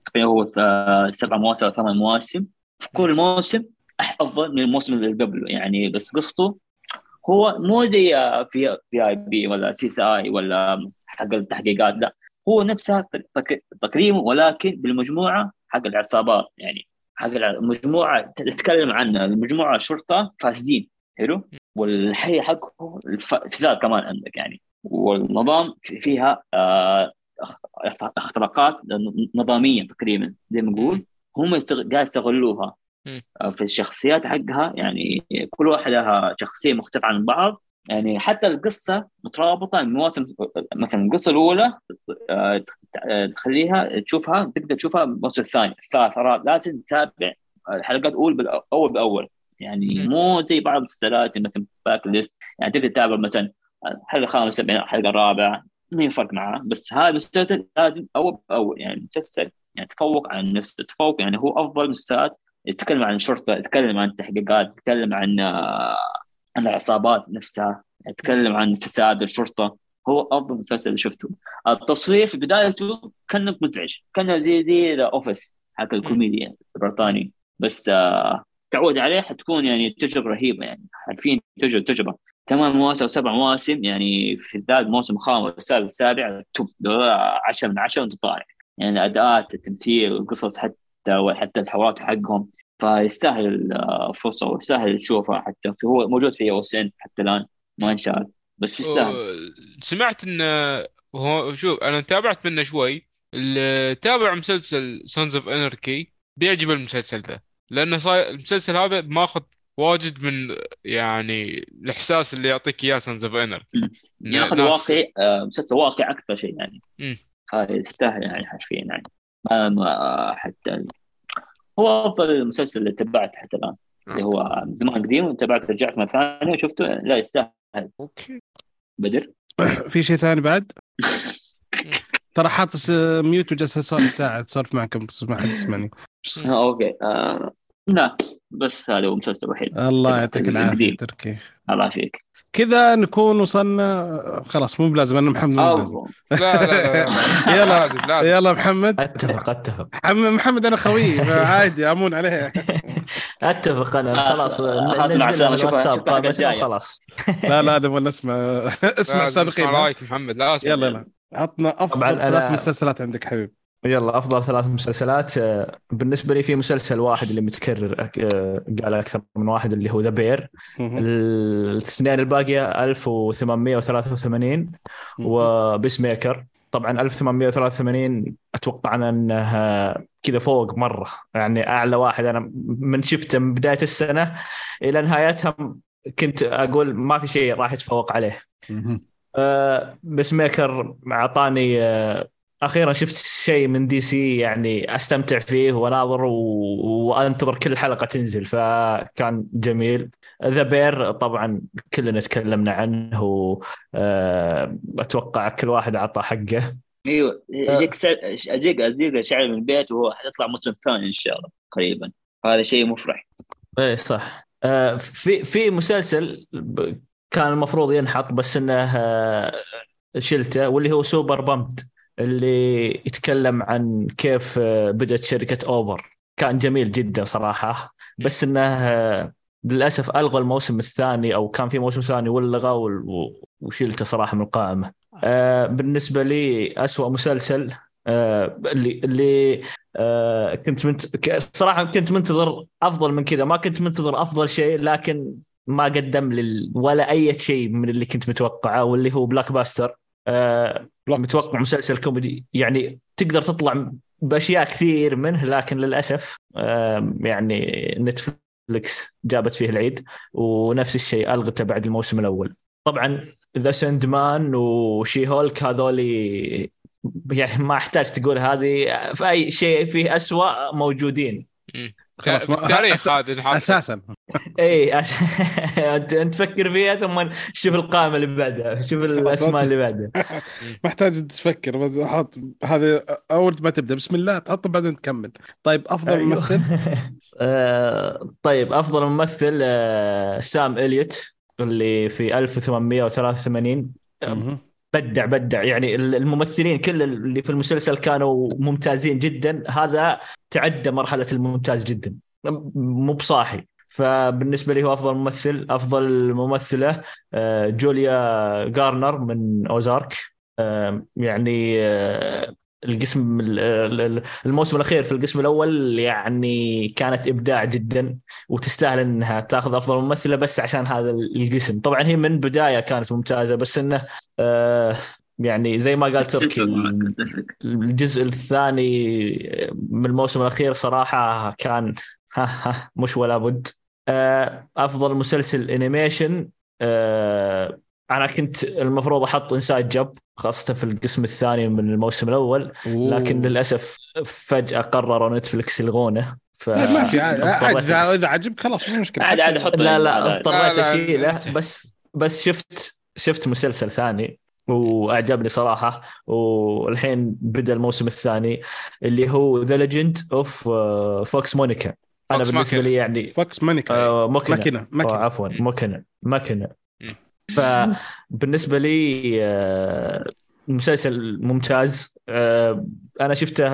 تقريبا هو سبع مواسم ثمان مواسم في كل موسم افضل من الموسم اللي قبله يعني بس قصته هو مو زي في في اي بي ولا سي سي اي ولا حق التحقيقات لا هو نفسها تقريبا ولكن بالمجموعة حق العصابات يعني حق المجموعة تتكلم عن المجموعة شرطة فاسدين حلو والحي حقه الفساد كمان عندك يعني والنظام فيها اختراقات نظامية تقريبا زي ما نقول هم قاعد يستغلوها في الشخصيات حقها يعني كل واحد لها شخصية مختلفة عن بعض يعني حتى القصة مترابطة المواسم مثلا القصة الأولى تخليها تشوفها تقدر تشوفها الموسم الثاني الثالث الرابع لازم تتابع الحلقات أول بالأول بأول يعني مو زي بعض المسلسلات مثلا باك ليست يعني تقدر تتابع مثلا الحلقة الخامسة بين الحلقة الرابعة ما يفرق معها بس هذا المسلسل لازم أول بأول يعني المسلسل يعني تفوق عن الناس تفوق يعني هو أفضل مسلسل يتكلم عن الشرطة يتكلم عن التحقيقات يتكلم عن عن العصابات نفسها أتكلم عن فساد الشرطة. هو أفضل مسلسل شفته. التصوير في بدايته كان مزعج كان زي زي أوفيس حق الكوميديا البريطاني بس تعود عليه حتكون يعني تجربة رهيبة يعني عارفين تجربة تجربة ثمان مواسم وسبع مواسم يعني في ذات موسم خامس والسابع السابع توب عشرة من عشرة وأنت طالع يعني الأداءات التمثيل والقصص حتى وحتى الحوارات حقهم فيستاهل فرصة ويستاهل تشوفها حتى في هو موجود في أوسن حتى الآن ما انشال بس يستاهل. سمعت إن هو شوف أنا تابعت منه شوي تابع مسلسل Sons of Anarchy بيعجب المسلسل ذا لأنه صار المسلسل هذا ماخذ واجد من يعني الإحساس اللي يعطيك إياه Sons of Anarchy ياخذ ناس... واقع مسلسل واقع أكثر شيء يعني هاي يستاهل يعني حرفيا يعني ما حتى هو أفضل مسلسل اللي تبعت حتى الآن اللي هو زمان قديم وتابعت رجعت مرة ثانية وشفته لا يستاهل. أوكي بدر في شيء ثاني بعد ترى حاطس ميوت وجالس أسولف ساعة أسولف معكم بس ما حد يسمعني. أوكي لا بس هذا هو مسلسل الوحيد. الله يعطيك العافية تركي. الله يعافيك. كذا نكون وصلنا خلاص، مو بلازم أنا محمد لازم. لا لا لا يلا لازم. يلا محمد اتفق اتفق محمد أنا خوي عادي أمون عليها. اتفق أنا خلاص حاصل عسام خلاص. لا لا ده نسمع اسمع سابقين رايك محمد. لا يلا لا عطنا أفضل ثلاث مسلسلات عندك حبيب. يلا أفضل ثلاث مسلسلات بالنسبة لي، في مسلسل واحد اللي متكرر قال أكثر من واحد اللي هو ذا بير، الاثنين الباقية ألف وثمانمائة وثلاثة وثمانين وبيس ميكر. طبعا ألف وثمانمائة وثلاثة وثمانين أتوقع أنها كذا فوق مرة، يعني أعلى واحد أنا من شفته من بداية السنة إلى نهايتها كنت أقول ما في شيء راح يتفوق عليه. بيس ميكر أعطاني أخيرا شفت شيء من دي سي يعني أستمتع فيه وناظر و... وأنتظر كل حلقة تنزل، فكان جميل. ذا بير طبعا كلنا تكلمنا عنه و... أتوقع كل واحد عطى حقه. أيوة أجيك سر... أجيك أزيد شعر من البيت وهو حيطلع موسم ثاني إن شاء الله قريبا، هذا شيء مفرح. إيه صح. أه في في مسلسل كان المفروض ينحط بس إنه شلته، واللي هو سوبر بامد اللي يتكلم عن كيف بدأت شركة أوبر. كان جميل جدا صراحة، بس إنه للأسف ألغوا الموسم الثاني أو كان في موسم ثاني ولغوا وشيلته صراحة من القائمة. بالنسبة لي أسوأ مسلسل اللي اللي كنت منت... صراحة كنت منتظر أفضل من كذا، ما كنت منتظر أفضل شيء لكن ما قدم لي ولا أي شيء من اللي كنت متوقعه، واللي هو بلاك باستر. أه متوقع مسلسل كوميدي يعني تقدر تطلع بأشياء كثير منه، لكن للأسف أه يعني نتفليكس جابت فيه العيد، ونفس الشيء ألغته بعد الموسم الأول. طبعا ذا سندمان وشي هولك هذولي يعني ما أحتاج تقول، هذه في أي شيء فيه أسوأ موجودين خلاص أس... أساسا إيه أس... أنت تفكر فيها ثم شوف القائمة اللي بعدها، شوف الأسماء اللي بعدها محتاج تفكر بس أحط هذا أول ما تبدأ بسم الله تحط بعدين تكمل. طيب أفضل أيوه. ممثل آه... طيب أفضل ممثل آه... سام إليوت اللي في ألف وثمانمائة وثلاثة وثمانين بدع بدع يعني الممثلين كل اللي في المسلسل كانوا ممتازين جدا، هذا تعدى مرحلة الممتاز جدا مو بصاحي. فبالنسبة لي هو أفضل ممثل. أفضل ممثلة جوليا غارنر من أوزارك، يعني القسم الموسم الأخير في القسم الأول يعني كانت إبداع جدا وتستاهل أنها تأخذ أفضل ممثلة بس عشان هذا القسم. طبعا هي من بداية كانت ممتازة، بس أنه آه يعني زي ما قال تركي الجزء الثاني من الموسم الأخير صراحة كان ها ها مش ولا بد. آه أفضل مسلسل أنيميشن آه أنا كنت المفروض أحط إنسايد جاب خاصة في القسم الثاني من الموسم الأول، لكن للأسف فجأة قرروا نتفليكس يلغونه. ف... ما في إذا عجبك خلاص مش مشكلة عاد عاد حط لا لا اضطريت أشيله، بس بس شفت شفت مسلسل ثاني وأعجبني صراحة، والحين بدأ الموسم الثاني اللي هو The Legend of Fox Monica. أنا بالنسبة لي يعني Fox Monica آه مكنة عفوا مكنة مكنة فبالنسبة لي مسلسل ممتاز. أنا شفته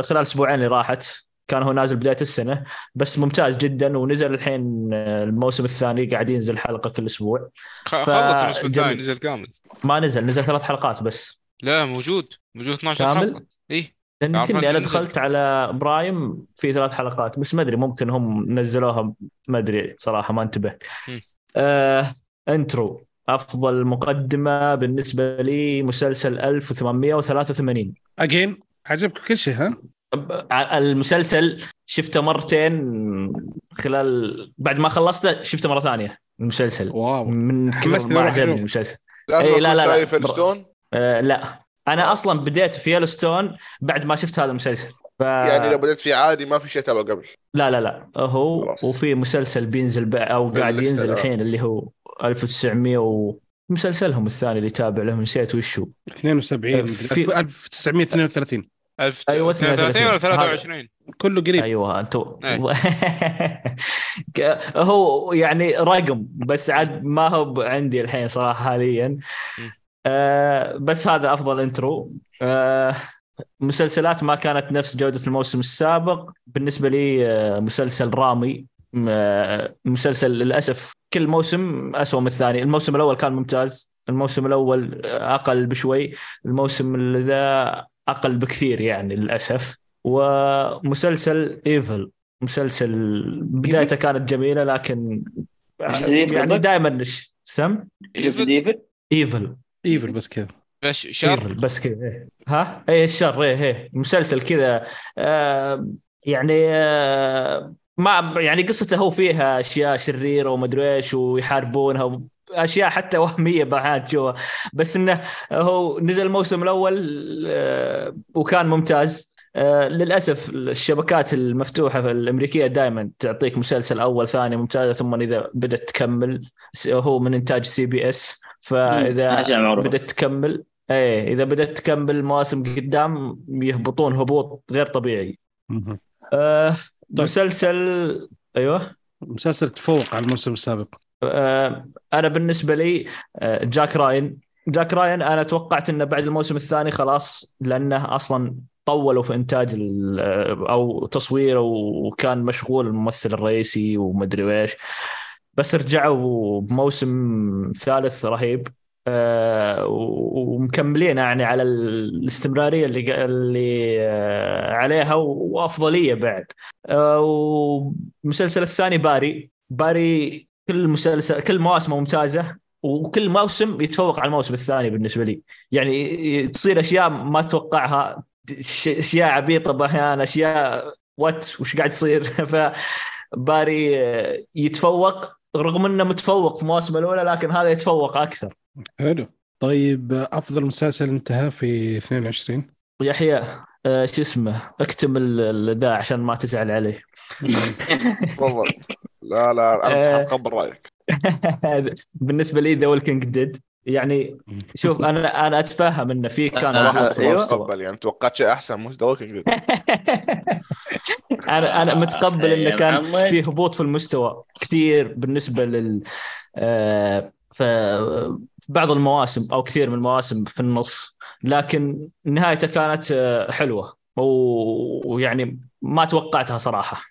خلال أسبوعين اللي راحت، كان هو نازل بداية السنة بس ممتاز جدا، ونزل الحين الموسم الثاني قاعد ينزل حلقة كل أسبوع. خلص الموسم الثاني نزل كامل؟ ما نزل، نزل ثلاث حلقات بس. لا موجود موجود اثنتا عشرة حلقة. إيه يمكن أنا دخلت على برايم في ثلاث حلقات بس ما أدري ممكن هم نزلوها ما أدري صراحة ما انتبه. آه، انترو أفضل مقدمة بالنسبة لي مسلسل ألف وثمانمائة وثلاثة وثمانين. أجين عجبك كل شيء ها؟ المسلسل شفته مرتين خلال بعد ما خلصته شفته مرة ثانية المسلسل. واو. من كثر ما عجبني المسلسل. إيه لا لا لا. فلسطون؟ آه، لا. أنا أصلاً بديت في يلوستون بعد ما شفت هذا المسلسل. ف... يعني لو بديت في عادي ما في شيء تابع قبل. لا لا لا هو خلاص. وفي مسلسل بينزل بقى أو قاعد ينزل الحين اللي هو ألف وتسعمائة ومسلسلهم الثاني اللي تابع لهم نسيت وشو. اثنين وسبعين. في ألف وتسعمائة واثنين وثلاثين. ألف أيوة ثلاثين ولا ثلاثة وعشرين كله قريب. أيوة أنتو هو يعني رقم بس عاد ما هو عندي الحين صراحة حاليا. آه بس هذا أفضل إنترو. آه مسلسلات ما كانت نفس جودة الموسم السابق بالنسبة لي. آه مسلسل رامي، آه مسلسل للأسف كل موسم أسوأ من الثاني. الموسم الأول كان ممتاز، الموسم الأول أقل بشوي، الموسم ذا أقل بكثير يعني للأسف. ومسلسل إيفل مسلسل بدايته كانت جميلة لكن يعني دائما سم إيفل إيفل إيفل بس كذا شر بس كذا ها أي الشر إيه إيه مسلسل كذا. آه يعني آه ما يعني قصته هو فيها أشياء شريرة ومدري إيش ويحاربونها أشياء حتى وهمية بعد جوا، بس إنه هو نزل الموسم الأول وكان ممتاز. للأسف الشبكات المفتوحة الأمريكية دائما تعطيك مسلسل أول ثاني ممتاز، ثم إذا بدأت تكمل هو من إنتاج سي بي إس، فإذا بدأت تكمل إيه إذا بدأت تكمل مواسم قدام يهبطون هبوط غير طبيعي. أه مسلسل أيوة مسلسل تفوق على الموسم السابق. أنا بالنسبة لي جاك راين جاك راين أنا توقعت أنه بعد الموسم الثاني خلاص، لأنه أصلا طولوا في إنتاج أو تصوير وكان مشغول الممثل الرئيسي ومدري ويش، بس رجعوا بموسم ثالث رهيب ومكملين يعني على الاستمرارية اللي اللي عليها وأفضلية بعد. ومسلسل الثاني باري باري كل مسلسل كل مواسم ممتازة وكل موسم يتفوق على الموسم الثاني بالنسبة لي. يعني تصير أشياء ما توقعها، أشياء عبيطة أحيانا، أشياء وات وش قاعد يصير. فباري يتفوق رغم أنه متفوق في المواسم الأولى، لكن هذا يتفوق أكثر. حلو. طيب أفضل مسلسل انتهى في اثنين وعشرين يحيى أه شو اسمه اكتم الدا عشان ما تزعل عليه. تفضل. لا لا أنا أقبل رأيك. بالنسبة لي The Walking Dead يعني شوف أنا أنا أتفهم إنه فيه كان واحد في المستقبل يعني توقعت شيء أحسن مش The Walking Dead. أنا أنا متقبل إنه كان فيه هبوط في المستوى كثير بالنسبة لل في بعض المواسم أو كثير من المواسم في النص، لكن نهايته كانت حلوة ويعني ما توقعتها صراحة،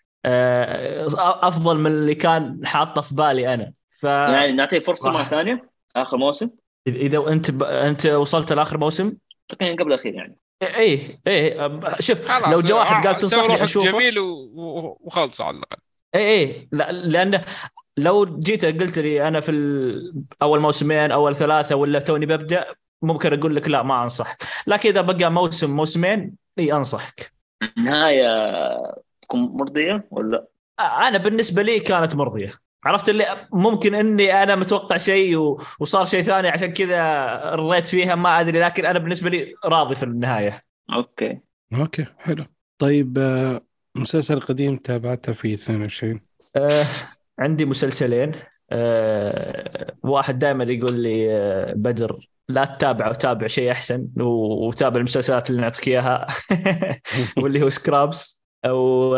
أفضل من اللي كان حاطه في بالي أنا. ف... يعني نعطيه فرصة مرة ثانية آخر موسم إذا أنت ب... أنت وصلت لآخر موسم تقريبا قبل الأخير يعني. إيه إيه شوف لو جاء واحد قال تنصحني أشوفه جميل و... وخلص على الأقل. إيه إيه لا لأن لو جيت قلت لي أنا في أول موسمين أول ثلاثة ولا توني ببدأ ممكن أقول لك لا ما أنصح، لكن إذا بقى موسم موسمين إيه أنصحك. نهاية مرضية ولا؟ أنا بالنسبة لي كانت مرضية، عرفت اللي ممكن أني أنا متوقع شيء وصار شيء ثاني عشان كذا رضيت فيها ما أدري، لكن أنا بالنسبة لي راضي في النهاية. أوكي أوكي حلو. طيب مسلسل قديم تابعته في اثنين وعشرين؟ أه عندي مسلسلين. أه واحد دائما يقول لي أه بدر لا تتابع وتابع شيء أحسن وتابع المسلسلات اللي نعطيك إياها واللي هو سكرابز أو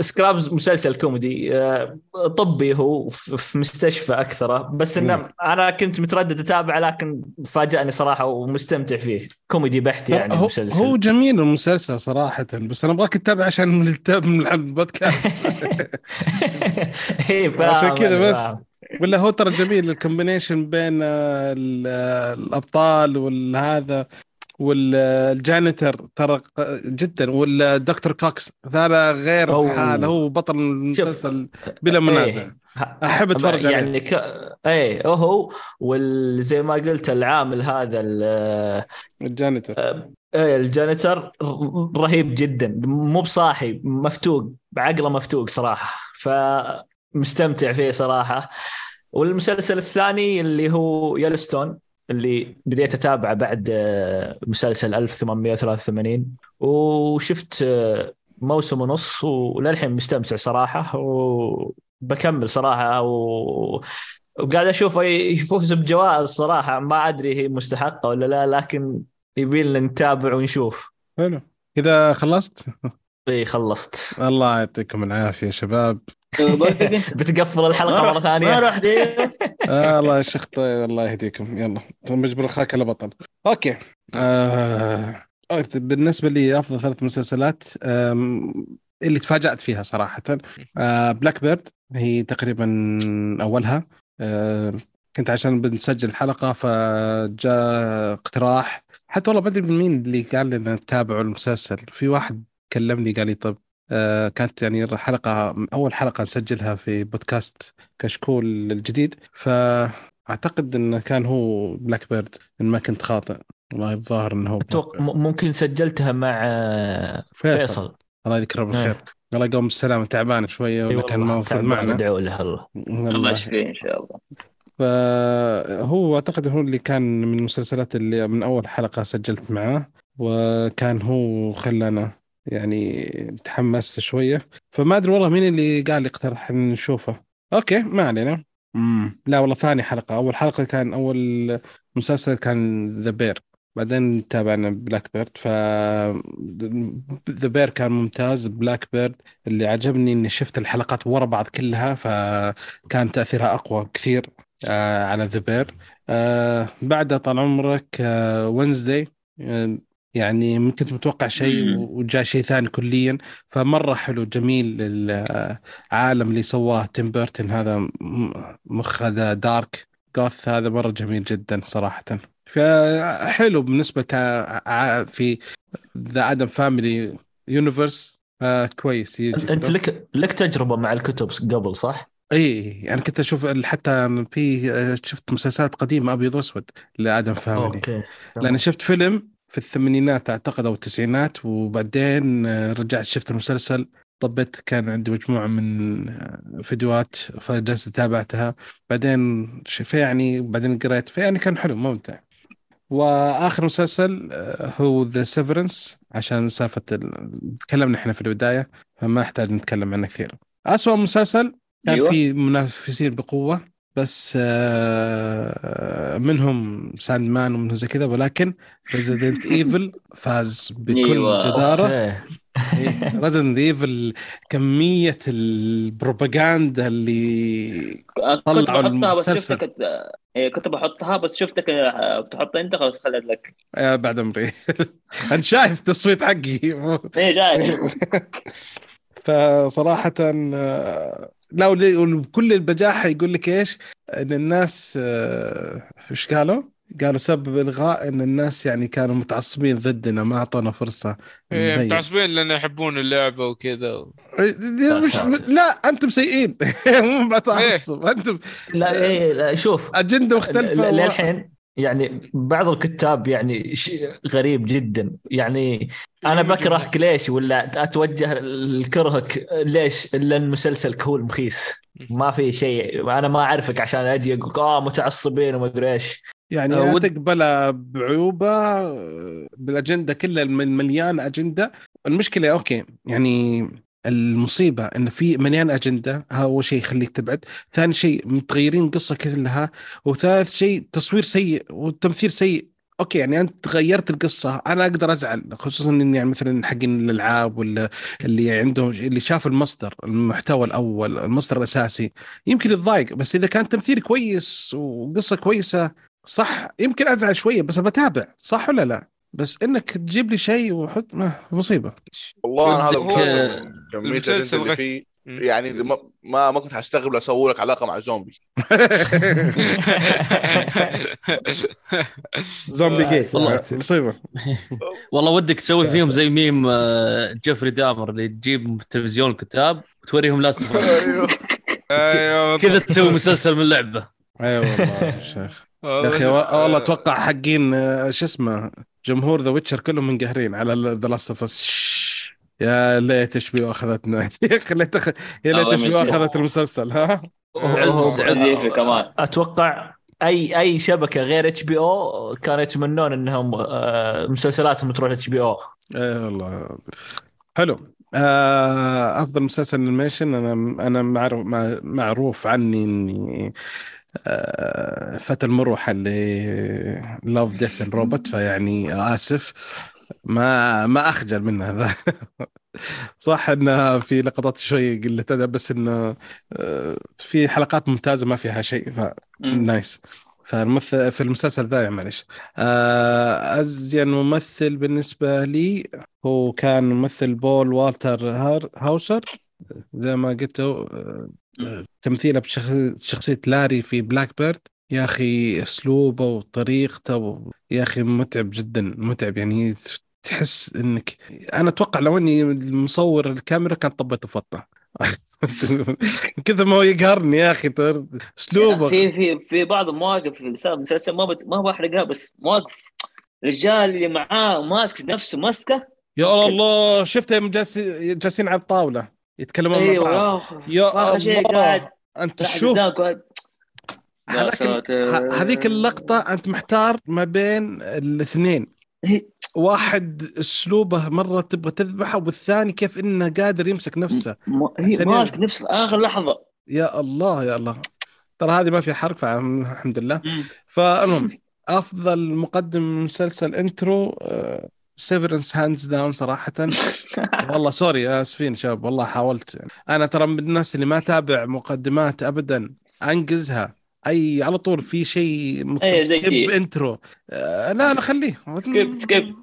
سكرابز مسلسل كوميدي طبي هو في مستشفى أكثره، بس إنه أنا كنت متردد أتابع لكن فاجأني صراحة ومستمتع فيه كوميدي بحت يعني. هو, هو جميل المسلسل صراحة، بس أنا أبغاك تتابع عشان نلتاب من البودكاست. عشان كذا بس ولا هو ترى جميل الكومبينيشن بين الأبطال والهذا والجانيتر ترى جدا، والدكتور كوكس هذا غير حاله هو بطل المسلسل بلا منازع. ايه احب اتفرج يعني عليه ك... اي هو وزي ما قلت العامل هذا الجانيتر اي الجانيتر رهيب جدا، مو بصاحي مفتوق بعقله مفتوق صراحه، فمستمتع فيه صراحه. والمسلسل الثاني اللي هو يلستون اللي بديت أتابعه بعد مسلسل ألف وثمانمائة وثلاثة وثمانين وشفت موسم ونص وللحين مستمتع صراحة وبكمل صراحة و... وقاعد أشوفه يفوز بجوائز صراحة ما أدري هي مستحقة ولا لا، لكن يبيلنا نتابع ونشوف. حلو كذا خلصت؟ اي خلصت. الله يعطيكم العافية شباب. بتقفل الحلقة مرة ثانية؟ ما راح دير. الله شخطي والله يهديكم. يلا مجبر أخاك على بطل. أوكي. آه. بالنسبة لي أفضل ثلاث مسلسلات اللي تفاجأت فيها صراحة، آه بلاك بيرد هي تقريبا أولها. آه كنت عشان بنسجل الحلقة فجاء اقتراح، حتى والله بدري من مين اللي قال لنا تتابعوا المسلسل، في واحد كلمني قال لي طب آه كانت يعني الحلقة أول حلقة نسجلها في بودكاست كشكول الجديد، فأعتقد أنه كان هو بلاك بيرد إن ما كنت خاطئ. والله الظاهر أنه ممكن سجلتها مع فيصل, فيصل. الله يذكره بالخير. الله يقوم بالسلامة، تعبان شوية ولكن ما وفر معنا. ندعو له الله الله يشفيه إن شاء الله. فهو أعتقد هو اللي كان من المسلسلات اللي من أول حلقة سجلت معه، وكان هو خلنا يعني تحمست شوية، فما أدري والله مين اللي قال يقترح نشوفه. أوكي ما علينا. مم. لا والله ثاني حلقة، أول حلقة كان أول مسلسل كان ذا بير، بعدين تابعنا بلاك بيرد. ف ذا بير كان ممتاز. بلاك بيرد اللي عجبني إني شفت الحلقات ورا بعض كلها، فكان تأثيرها أقوى كثير آه على ذا بير. آه بعدها طال عمرك آه وينزداي، آه يعني ممكن متوقع شيء وجاء شيء ثاني كليا، فمرة حلو جميل. العالم اللي سواه تيم بيرتون هذا مخ دارك غوث، هذا مرة جميل جدا صراحة. فحلو بالنسبة كا في ذا آدم فاميلي يونيفرس آه كويس. يجي أنت لك لك تجربة مع الكتب قبل صح؟ إيه أنا يعني كنت أشوف حتى في شفت مسلسلات قديمة أبيض وأسود لآدم فاميلي، لأن شفت فيلم في الثمانينات أعتقد أو التسعينات، وبعدين رجعت شفت المسلسل. طبت كان عندي مجموعة من فيديوهات فجلست تابعتها، بعدين شفت يعني بعدين قرأت في يعني كان حلو ممتع. وآخر مسلسل هو The Severance، عشان سالفة تكلمنا إحنا في البداية فما أحتاج نتكلم عنه كثير. أسوأ مسلسل كان في منافسين بقوة، بس منهم ساند مان ومنهم زي كذا، ولكن ريزيدنت ايفل فاز بكل جدارة. ريزيدنت ايفل كمية البروباغاندا اللي طلعوا المسلسل كنت بحطها، بس شفتك بتحطها انت خلاص خلد لك بعد عمري. انا شايف تصويت حقي ايه جاي. فصراحة لو كل البجاحة يقول لك إيش إن الناس إيش قالوا قالوا سبب إلغاء إن الناس يعني كانوا متعصبين ضدنا ما أعطونا فرصة. إيه متعصبين لأن يحبون اللعبة وكذا و... مش... لا أنتم سيئين. مو متعصب أنتم. لا إيه لا شوف أجندة مختلفة للحين و... يعني بعض الكتاب يعني غريب جدا، يعني أنا بكرهك ليش ولا أتوجه الكرهك ليش إلا المسلسل كهول مخيس ما في شيء، أنا ما أعرفك عشان أجي أقولك آه متعصبين وما أدري إيش. يعني أه تقبله بعيوبة بالأجندة كلها مليان أجندة. المشكلة أوكي يعني المصيبة إن في مليان أجندة، أول شيء يخليك تبعد، ثاني شيء متغيرين قصة كلها، وثالث شيء تصوير سيء والتمثيل سيء. أوكي يعني أنت غيرت القصة أنا أقدر أزعل، خصوصاً إن يعني مثلاً حقين الألعاب واللي اللي عندهم اللي شاف المصدر المحتوى الأول المصدر الأساسي يمكن يتضايق، بس إذا كان تمثيل كويس وقصة كويسة صح يمكن أزعل شوية بس بتابع صح ولا لا. بس إنك تجيب لي شيء وحط مصيبة والله. هذا المسلسل كمية الأجندة اللي فيه يعني ما ما كنت هستغرب لو أسوي لك علاقة مع زومبي. زومبي جيس مصيبة والله. ودك تسوي فيهم زي ميم جيفري دامر اللي تجيب تلفزيون كتاب وتوريهم لاست كذا، تسوي مسلسل من لعبة. أيوة والله شيخ يا أخي والله أتوقع حقين شو اسمه جمهور ذا ويتشر كلهم منقهرين على ذا لاست اوف اس. يا ليت اشبي اخذتنا يا ليت يا ليت اشبي اخذت المسلسل. ها عز عزيزي كمان اتوقع اي اي شبكه غير اتش بي او كانوا يتمنون انهم مسلسلاتهم تروح اتش بي او. اي والله حلو. افضل مسلسل انيميشن انا انا معروف عني اني فتى المروحة اللي Love Death and Robot، فيعني آسف ما ما أخجل منها هذا. صح إنها في لقطات شوي قلت هذا، بس إنه في حلقات ممتازة ما فيها شيء فنايس. فالممثل في المسلسل ذا معلش أزين ممثل بالنسبة لي هو كان ممثل بول والتر هاوسر، زي ما قلته تمثيله بشخصية لاري في بلاك بيرد. يا أخي أسلوبه وطريقته يا أخي متعب جدا، متعب يعني تحس إنك، أنا أتوقع لو إني المصور الكاميرا كان طبته فطة كذا، ما هو يقهرني يا أخي أسلوبه. في في في بعض المواقف في المسلسل ما بت... ما بحرقها، بس مواقف الرجال اللي معاه ماسك نفسه ماسكة يا الله، شفته جالسين جالسين على الطاولة يتكلمون مع بعض. يا الله أنت شوف هذيك اللقطة أنت محتار ما بين الاثنين، واحد اسلوبه مرة تبغى تذبحه، والثاني كيف إنه قادر يمسك نفسه، ماسك نفسه آخر لحظة. يا الله يا الله، ترى هذه ما في حرق فالحمد لله. فالمهم أفضل مقدم مسلسل انترو سيفرنس هاندز داون صراحة. والله سوري آسفين شباب، والله حاولت يعني. أنا ترى من الناس اللي ما تابع مقدمات أبدا، أنجزها أي على طول في شيء سكيب انترو. آه لا أنا خليه سكيب سكيب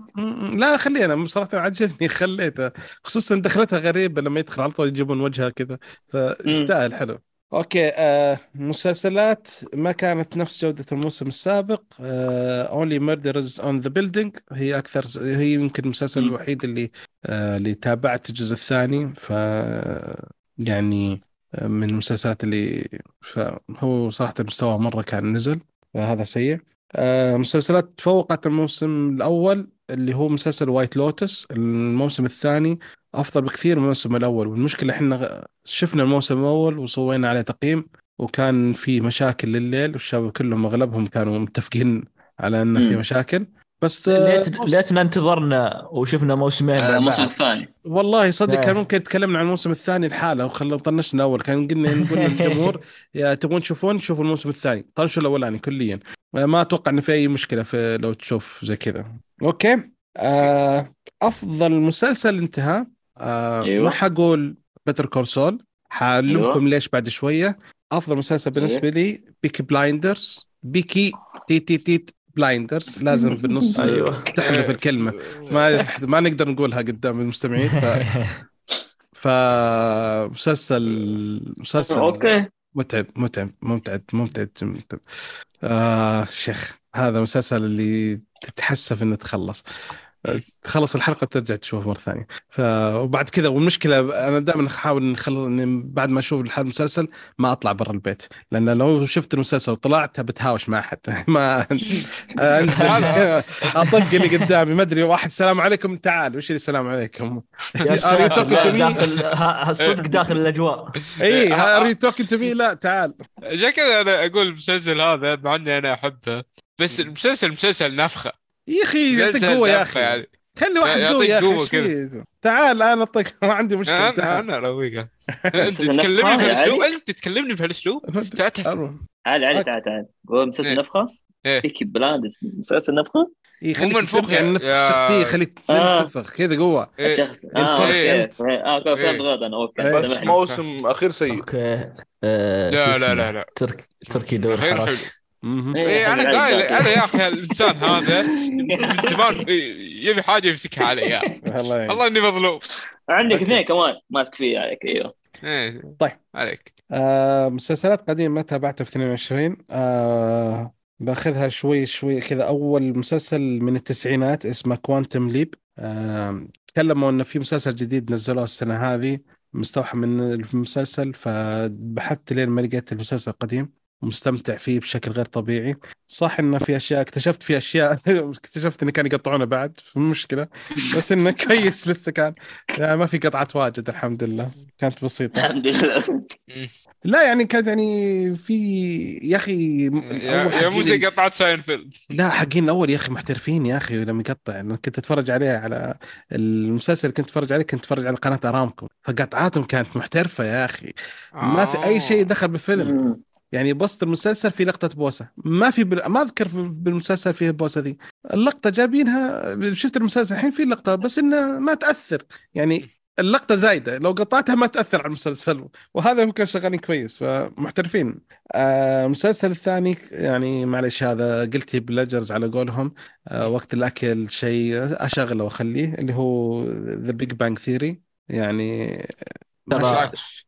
لا خليه، أنا صراحة عجبني خليته، خصوصا دخلتها غريبة لما يدخل على طول يجيبون وجهها كذا، فيستاهل حلو. أوكي آه مسلسلات ما كانت نفس جودة الموسم السابق. آه Only Murders on the Building هي أكثر، هي يمكن المسلسل الوحيد اللي آه اللي تابعت الجزء الثاني، ف يعني من المسلسلات اللي فهو صراحة مستوى مرة كان نزل، فهذا سيء. آه مسلسلات تفوقت الموسم الأول اللي هو مسلسل وايت لوتس، الموسم الثاني أفضل بكثير من الموسم الأول. والمشكلة إحنا شفنا الموسم الأول وصوينا عليه تقييم، وكان في مشاكل لليل، والشباب كلهم أغلبهم كانوا متفقين على أن في مشاكل، بس لاتنا انتظرنا وشفنا موسمين. الموسم الثاني والله صدق كان ممكن تكلمنا عن الموسم الثاني الحالة، وخلنا طنشنا الأول. كان قلنا نقول للجمهور يا تبون تشوفون شوفوا الموسم الثاني، طنشوا الأولاني كليا، ما أتوقع إن في أي مشكلة في لو تشوف زي كذا. أوكي آه أفضل مسلسل انتهى. آه أيوة. ما حقول بيتر كول سول، حعلمكم أيوة. ليش بعد شوية. أفضل مسلسل بالنسبة أيوة. لي بيكي بلايندرز، بيكي تي تي تي بلايندرز، لازم بالنص أيوة. تحذف الكلمة، ما ما نقدر نقولها قدام المستمعين. ف... فمسلسل مسلسل أوكي. متعب متعب ممتعد ممتعد ممتعد آه شيخ، هذا مسلسل اللي تتحسف إنه تخلص تخلص الحلقة ترجع تشوف مرة ثانية. فبعد كذا والمشكلة أنا دائما أحاول نخل... بعد ما أشوف الحلقة المسلسل ما أطلع برا البيت، لأن لو شفت المسلسل وطلعت بتهاوش مع أحد ما أطلق اللي قدامي ما أدري، واحد سلام عليكم تعال، وش اللي سلام عليكم الصدق داخل الأجواء إيه are you talking to me؟ لا تعال جاء كذا. أنا أقول المسلسل هذا مع أني أنا أحبه، بس المسلسل مسلسل نفخة يا أخي، يعطيك قوة يا أخي يعني. خلي واحد قوي يا أخي، تعال أنا أعطيك، ما عندي مشكلة أنا, أنا رويقة أنت تكلمني بهالأسلوب، أنت تكلمني بهالأسلوب تعال تعال تعال تعال تعال مسلسل نفخة بيكي بلاندرز مسلسل نفخة ومن فوق يعني نفس الشخصية خليك نفخ كذا قوة الشخص أنت موسم أخير سيء. لا لا لا لا تركي تركي دور حراش إيه أنا قايل أنا يا أخي الإنسان هذا من زمان يبي حاجة يمسكها عليها. الله إني مظلوم. عندك اثنين كمان ماسك فيه عليك أيوه. طيب عليك مسلسلات قديمة ما تابعتها في اثنين وعشرين باخذها شوي شوي كذا. أول مسلسل من التسعينات اسمه كوانتم ليب، تكلموا إنه في مسلسل جديد نزلوه السنة هذه مستوحى من المسلسل، فبحثت لين ما لقيت المسلسل القديم مستمتع فيه بشكل غير طبيعي. صح إنه في أشياء اكتشفت في أشياء اكتشفت إن كان يقطعونه بعد في مشكلة، بس إنه كويس لسه كان يعني ما في قطعات واجد الحمد لله، كانت بسيطة الحمد لله. لا يعني كانت يعني في يا أخي يا مو زي قطعت ساينفيلد، لا حقين الأول يا أخي محترفين يا أخي لما يقطع. أنا كنت أتفرج عليه على المسلسل، كنت أتفرج عليه كنت أتفرج على قناة أرامكو، فقطعاتهم كانت محترفة يا أخي، ما في أي شيء دخل بالفيلم يعني بوسط المسلسل في لقطة بوسة، ما في بال... ما أذكر في بالمسلسل فيه البوسة ذي، اللقطة جايبينها. شفت المسلسل الحين في لقطة بس إنها ما تأثر، يعني اللقطة زايدة لو قطعتها ما تأثر على المسلسل، وهذا يمكن شغالين كويس فمحترفين. آه المسلسل الثاني يعني معلش هذا قلتي بلاجرز على قولهم، آه وقت الأكل شيء أشغله وأخليه، اللي هو The Big Bang Theory. يعني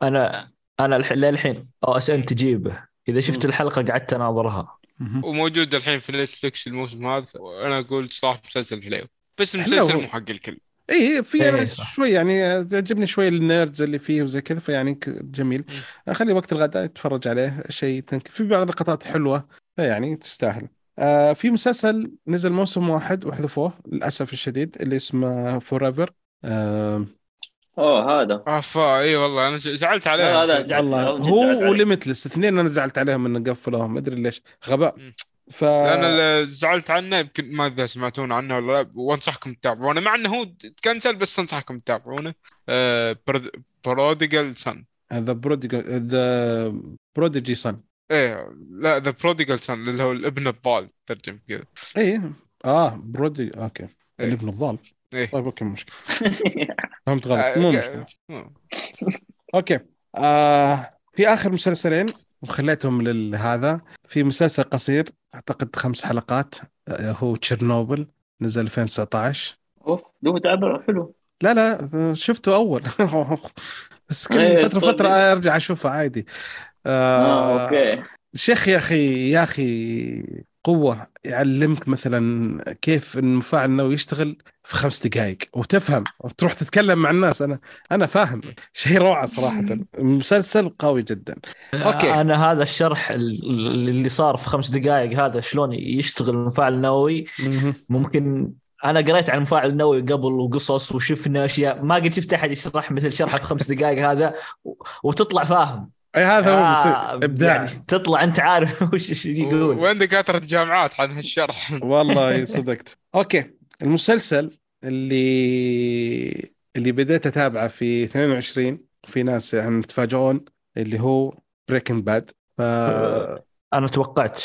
أنا أنا الحين أو أسأل تجيبه، إذا شفت الحلقة قعدت أناظرها وموجود الحين في نتفليكس الموسم هذا، وأنا أقول صاحب مسلسل حلو، بس المسلسل مو حق الكل. اي في شوي يعني تعجبني شوي النيردز اللي فيه وزي كذا، فيعني جميل. اخلي وقت الغداء اتفرج عليه شيء تنك. في بعض اللقطات حلوه يعني تستاهل. آه في مسلسل نزل موسم واحد وحذفوه للاسف الشديد اللي اسمه فوريفر. آه اوه هذا افا اي والله انا زعلت عليه، هذا زعلت هو وليميتلس اثنين انا زعلت عليهم ان قفلوهم، ادري ليش غباء. ف... أنا زعلت عنه، يمكن ما إذا سمعتون عنه ولا لا، وأنصحكم تتابعونه مع أنه هو تكنسل، بس أنصحكم تتابعونه. أه... بروديجال سان، هذا بروديجال ذا بروديجي سان، إيه لا ذا بروديجال سان اللي هو الابن الضال ترجم كذا. إيه آه برودي أوكي إيه. الابن الضال إيه. طيب أوكي مشكلة فهمت غلط مو مشكلة أوكي. آه في آخر مسلسلين وخليتهم لهذا، في مسلسل قصير أعتقد خمس حلقات هو تشيرنوبل، نزل ألفين وتسعة عشر. أوف دوه تعبر حلو. لا لا شفته أول بس كل فترة فترة أرجع أشوفه عادي. آه أوكي شيخ يا أخي يا أخي قوة، يعلمك مثلا كيف المفاعل النووي يشتغل في خمس دقائق وتفهم وتروح تتكلم مع الناس. أنا أنا فاهم شيء روعة صراحة، مسلسل قوي جدا. أوكي. أنا هذا الشرح اللي صار في خمس دقائق هذا شلون يشتغل المفاعل النووي ممكن، أنا قرأت عن المفاعل النووي قبل وقصص وشفنا أشياء، ما قد شفت أحد يشرح مثل شرحه في خمس دقائق هذا وتطلع فاهم. اي هذا هو آه ابداع يعني، تطلع انت عارف وش يقول وين دكاتره الجامعات عن هالشرح والله صدقت. اوكي المسلسل اللي اللي بديت اتابعه في اثنين وعشرين، في ناس يعني تفاجئون، اللي هو بريكنج باد. ف... انا توقعت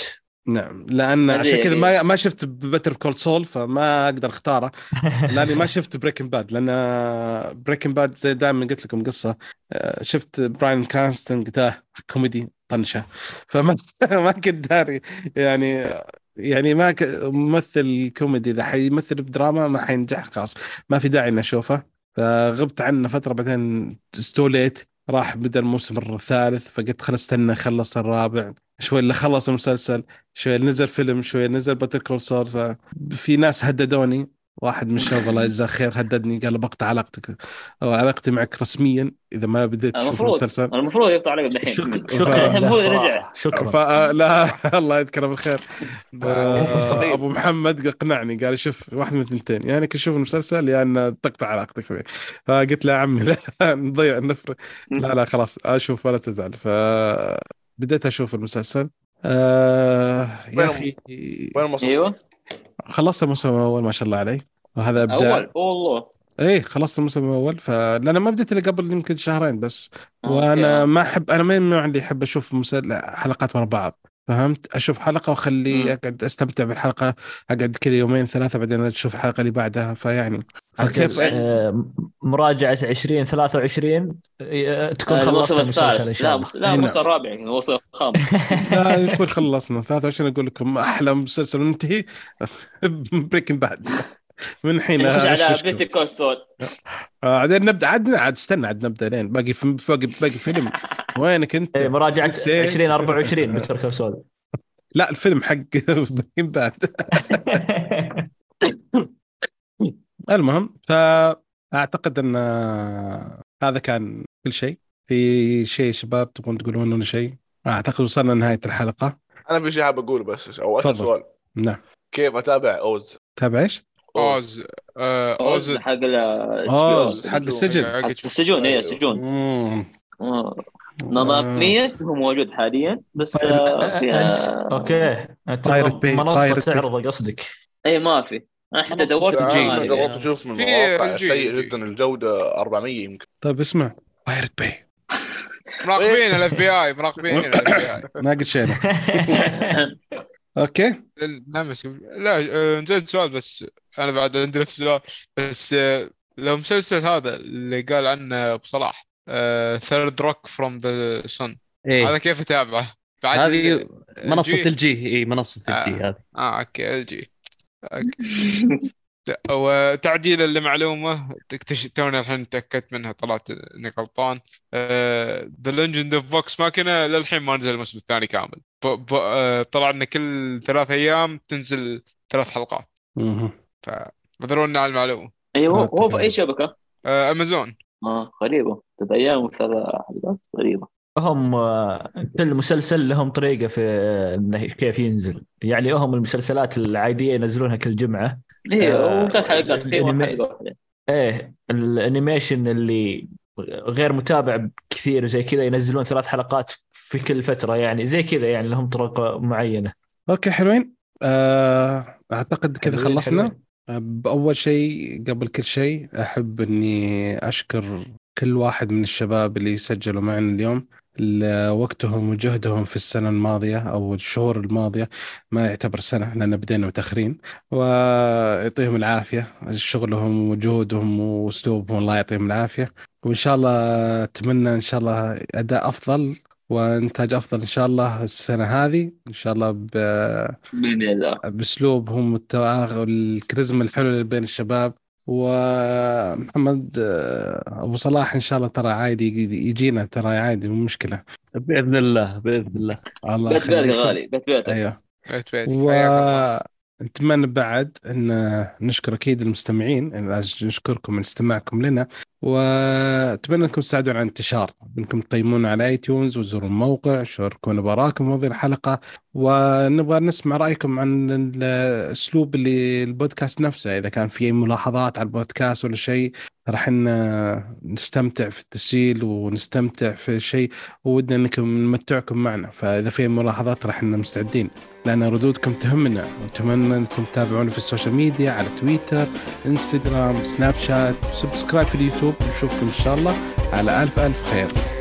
نعم، لان عشان كذا ما ما شفت بيتر كول سول فما اقدر اختاره لاني ما شفت بريكنج باد، لان بريكنج باد زي دائما قلت لكم قصه، شفت براين كانستون قتاه كوميدي طنشه، فما ما كنت داري يعني يعني ما ممثل كوميدي اذا حيمثل بدراما ما حينجح خاص، ما في داعي ان اشوفه. فغبت عنه فتره، بعدين استوليت راح بدا الموسم الثالث، فقلت خلصت انه خلص الرابع، شوي اللي خلص المسلسل، شوي اللي نزل فيلم، شوي اللي نزل باتر كول سول. ففي ناس هددوني، واحد من الشباب الله يجزاه خير هددني قال بقطع علاقتك او علاقتي معك رسميا اذا ما بديت تشوف المسلسل. المفروض يقطع عليك الحين. شكرا شكرا شكرا فلا الله يذكره بالخير ابو محمد اقنعني، قال شوف واحد من اثنتين، يعني كشوف المسلسل يا ان تقطع علاقتك. فقلت له يا عمي لا نضيع النفر، لا لا خلاص اشوف ولا تزعل. ف بديت أشوف المسلسل. آه يا أخي أيوة خلصت الموسم الأول ما شاء الله عليه، وهذا أبدأ أول والله إيه خلصت الموسم الأول، فأنا ما بديت اللي قبل يمكن شهرين بس. وأنا ما أحب، أنا ما من عندي أحب أشوف مسلسل حلقات ورا بعض، فهمت؟ أشوف حلقة وخلي أقعد أستمتع بالحلقة، أقعد كذا يومين ثلاثة بعدين أشوف الحلقة اللي بعدها. فيعني كيف مراجعة عشرين ثلاثة وعشرين تكون خلصت المسلسل إن شاء الله. لا الموسم الرابع الموسم الخامس لا يكون خلصنا ثلاثة وعشرين. أقول لكم أحلى مسلسل منتهي بريكنج باد من حين على بيت كونسول. عاد نبدا عاد عاد استنى عاد نبدا لين باقي في باقي فيلم وينك انت مراجعه ألفين وأربعة وعشرين بيتر كونسول. لا الفيلم حق بريكنج باد. المهم فاعتقد ان هذا كان كل شيء. في شيء شباب تبون تقولون لنا شيء؟ اعتقد وصلنا لنهايه الحلقه. انا في شيء حاب اقول بس او اسال سؤال. نعم كيف اتابع اوز؟ تابع ايش؟ أوز أوز حق الأوز حق السجن السجون إيه السجون نظامية هو موجود حاليا بس أوكي منصة تعرض قصدك أي ما في أنا حتى دورت جيد دورت أشوف من مواقع سيء جدا الجودة أربعمية يمكن. طيب اسمع بايرت باي مراقبين الاف بي اي مراقبين الاف بي اي ما قلت شيء. اوكي نمس لا نزلت سؤال بس انا بعد عندي نفس السؤال بس لو مسلسل هذا اللي قال عنه بصلاح ثيرد روك فروم ذا سن هذا كيف اتابعه؟ هذه منصة الجي اي منصة الجي هذه اه, آه، اوكي الجي وتعديل المعلومة اكتشفتونا الحين اتأكدت منها طلعت اني غلطان. The Legend of Vox Machina للحين ما نزل الموسم الثاني كامل ب... ب... طلع لنا كل ثلاث ايام تنزل ثلاث حلقات فبذرونا على المعلومة. ايوه هو في اي شبكة؟ امازون. اه غريبة ثلاث ايام وثلاث حلقات غريبة. هم كل مسلسل لهم طريقة في كيف ينزل يعني هم المسلسلات العادية ينزلونها كل جمعة ايه وثلاث حلقات ايه الانيميشن اللي غير متابع كثير زي كذا ينزلون ثلاث حلقات في كل فترة يعني زي كذا يعني لهم طريقة معينة. اوكي حلوين اعتقد كذا خلصنا. بأول شيء قبل كل شيء احب اني اشكر كل واحد من الشباب اللي سجلوا معنا اليوم لوقتهم وجهدهم في السنة الماضية أو الشهور الماضية ما يعتبر سنة لأننا بدينا متأخرين ويعطيهم العافية شغلهم وجهودهم وأسلوبهم الله يعطيهم العافية وإن شاء الله أتمنى إن شاء الله أداء أفضل وإنتاج أفضل إن شاء الله السنة هذه إن شاء الله بأسلوبهم والكاريزما الحلوة بين الشباب. ومحمد أبو صلاح إن شاء الله ترى عادي يجينا ترى عادي مو مشكلة بإذن الله بإذن الله الله بتبعتك غالي بتبعتك أيوه بتبعتك ونتمنى بعد أن نشكر أكيد المستمعين لازم نشكركم من استماعكم لنا وأتمنى أنكم تساعدون على انتشار أنكم تقيمون على اي تيونز وزوروا الموقع شاركونا براكم مواضيع الحلقة ونبغى نسمع رأيكم عن الأسلوب اللي البودكاست نفسه إذا كان في أي ملاحظات على البودكاست ولا شيء راح نستمتع في التسجيل ونستمتع في شيء وودنا أنكم نمتعكم معنا فإذا في أي ملاحظات راح نستعدين لأن ردودكم تهمنا ونتمنى أنكم تتابعونا في السوشيال ميديا على تويتر إنستغرام سناب شات سبسكرايب في اليوتيوب. نشوفكم إن شاء الله على ألف ألف خير.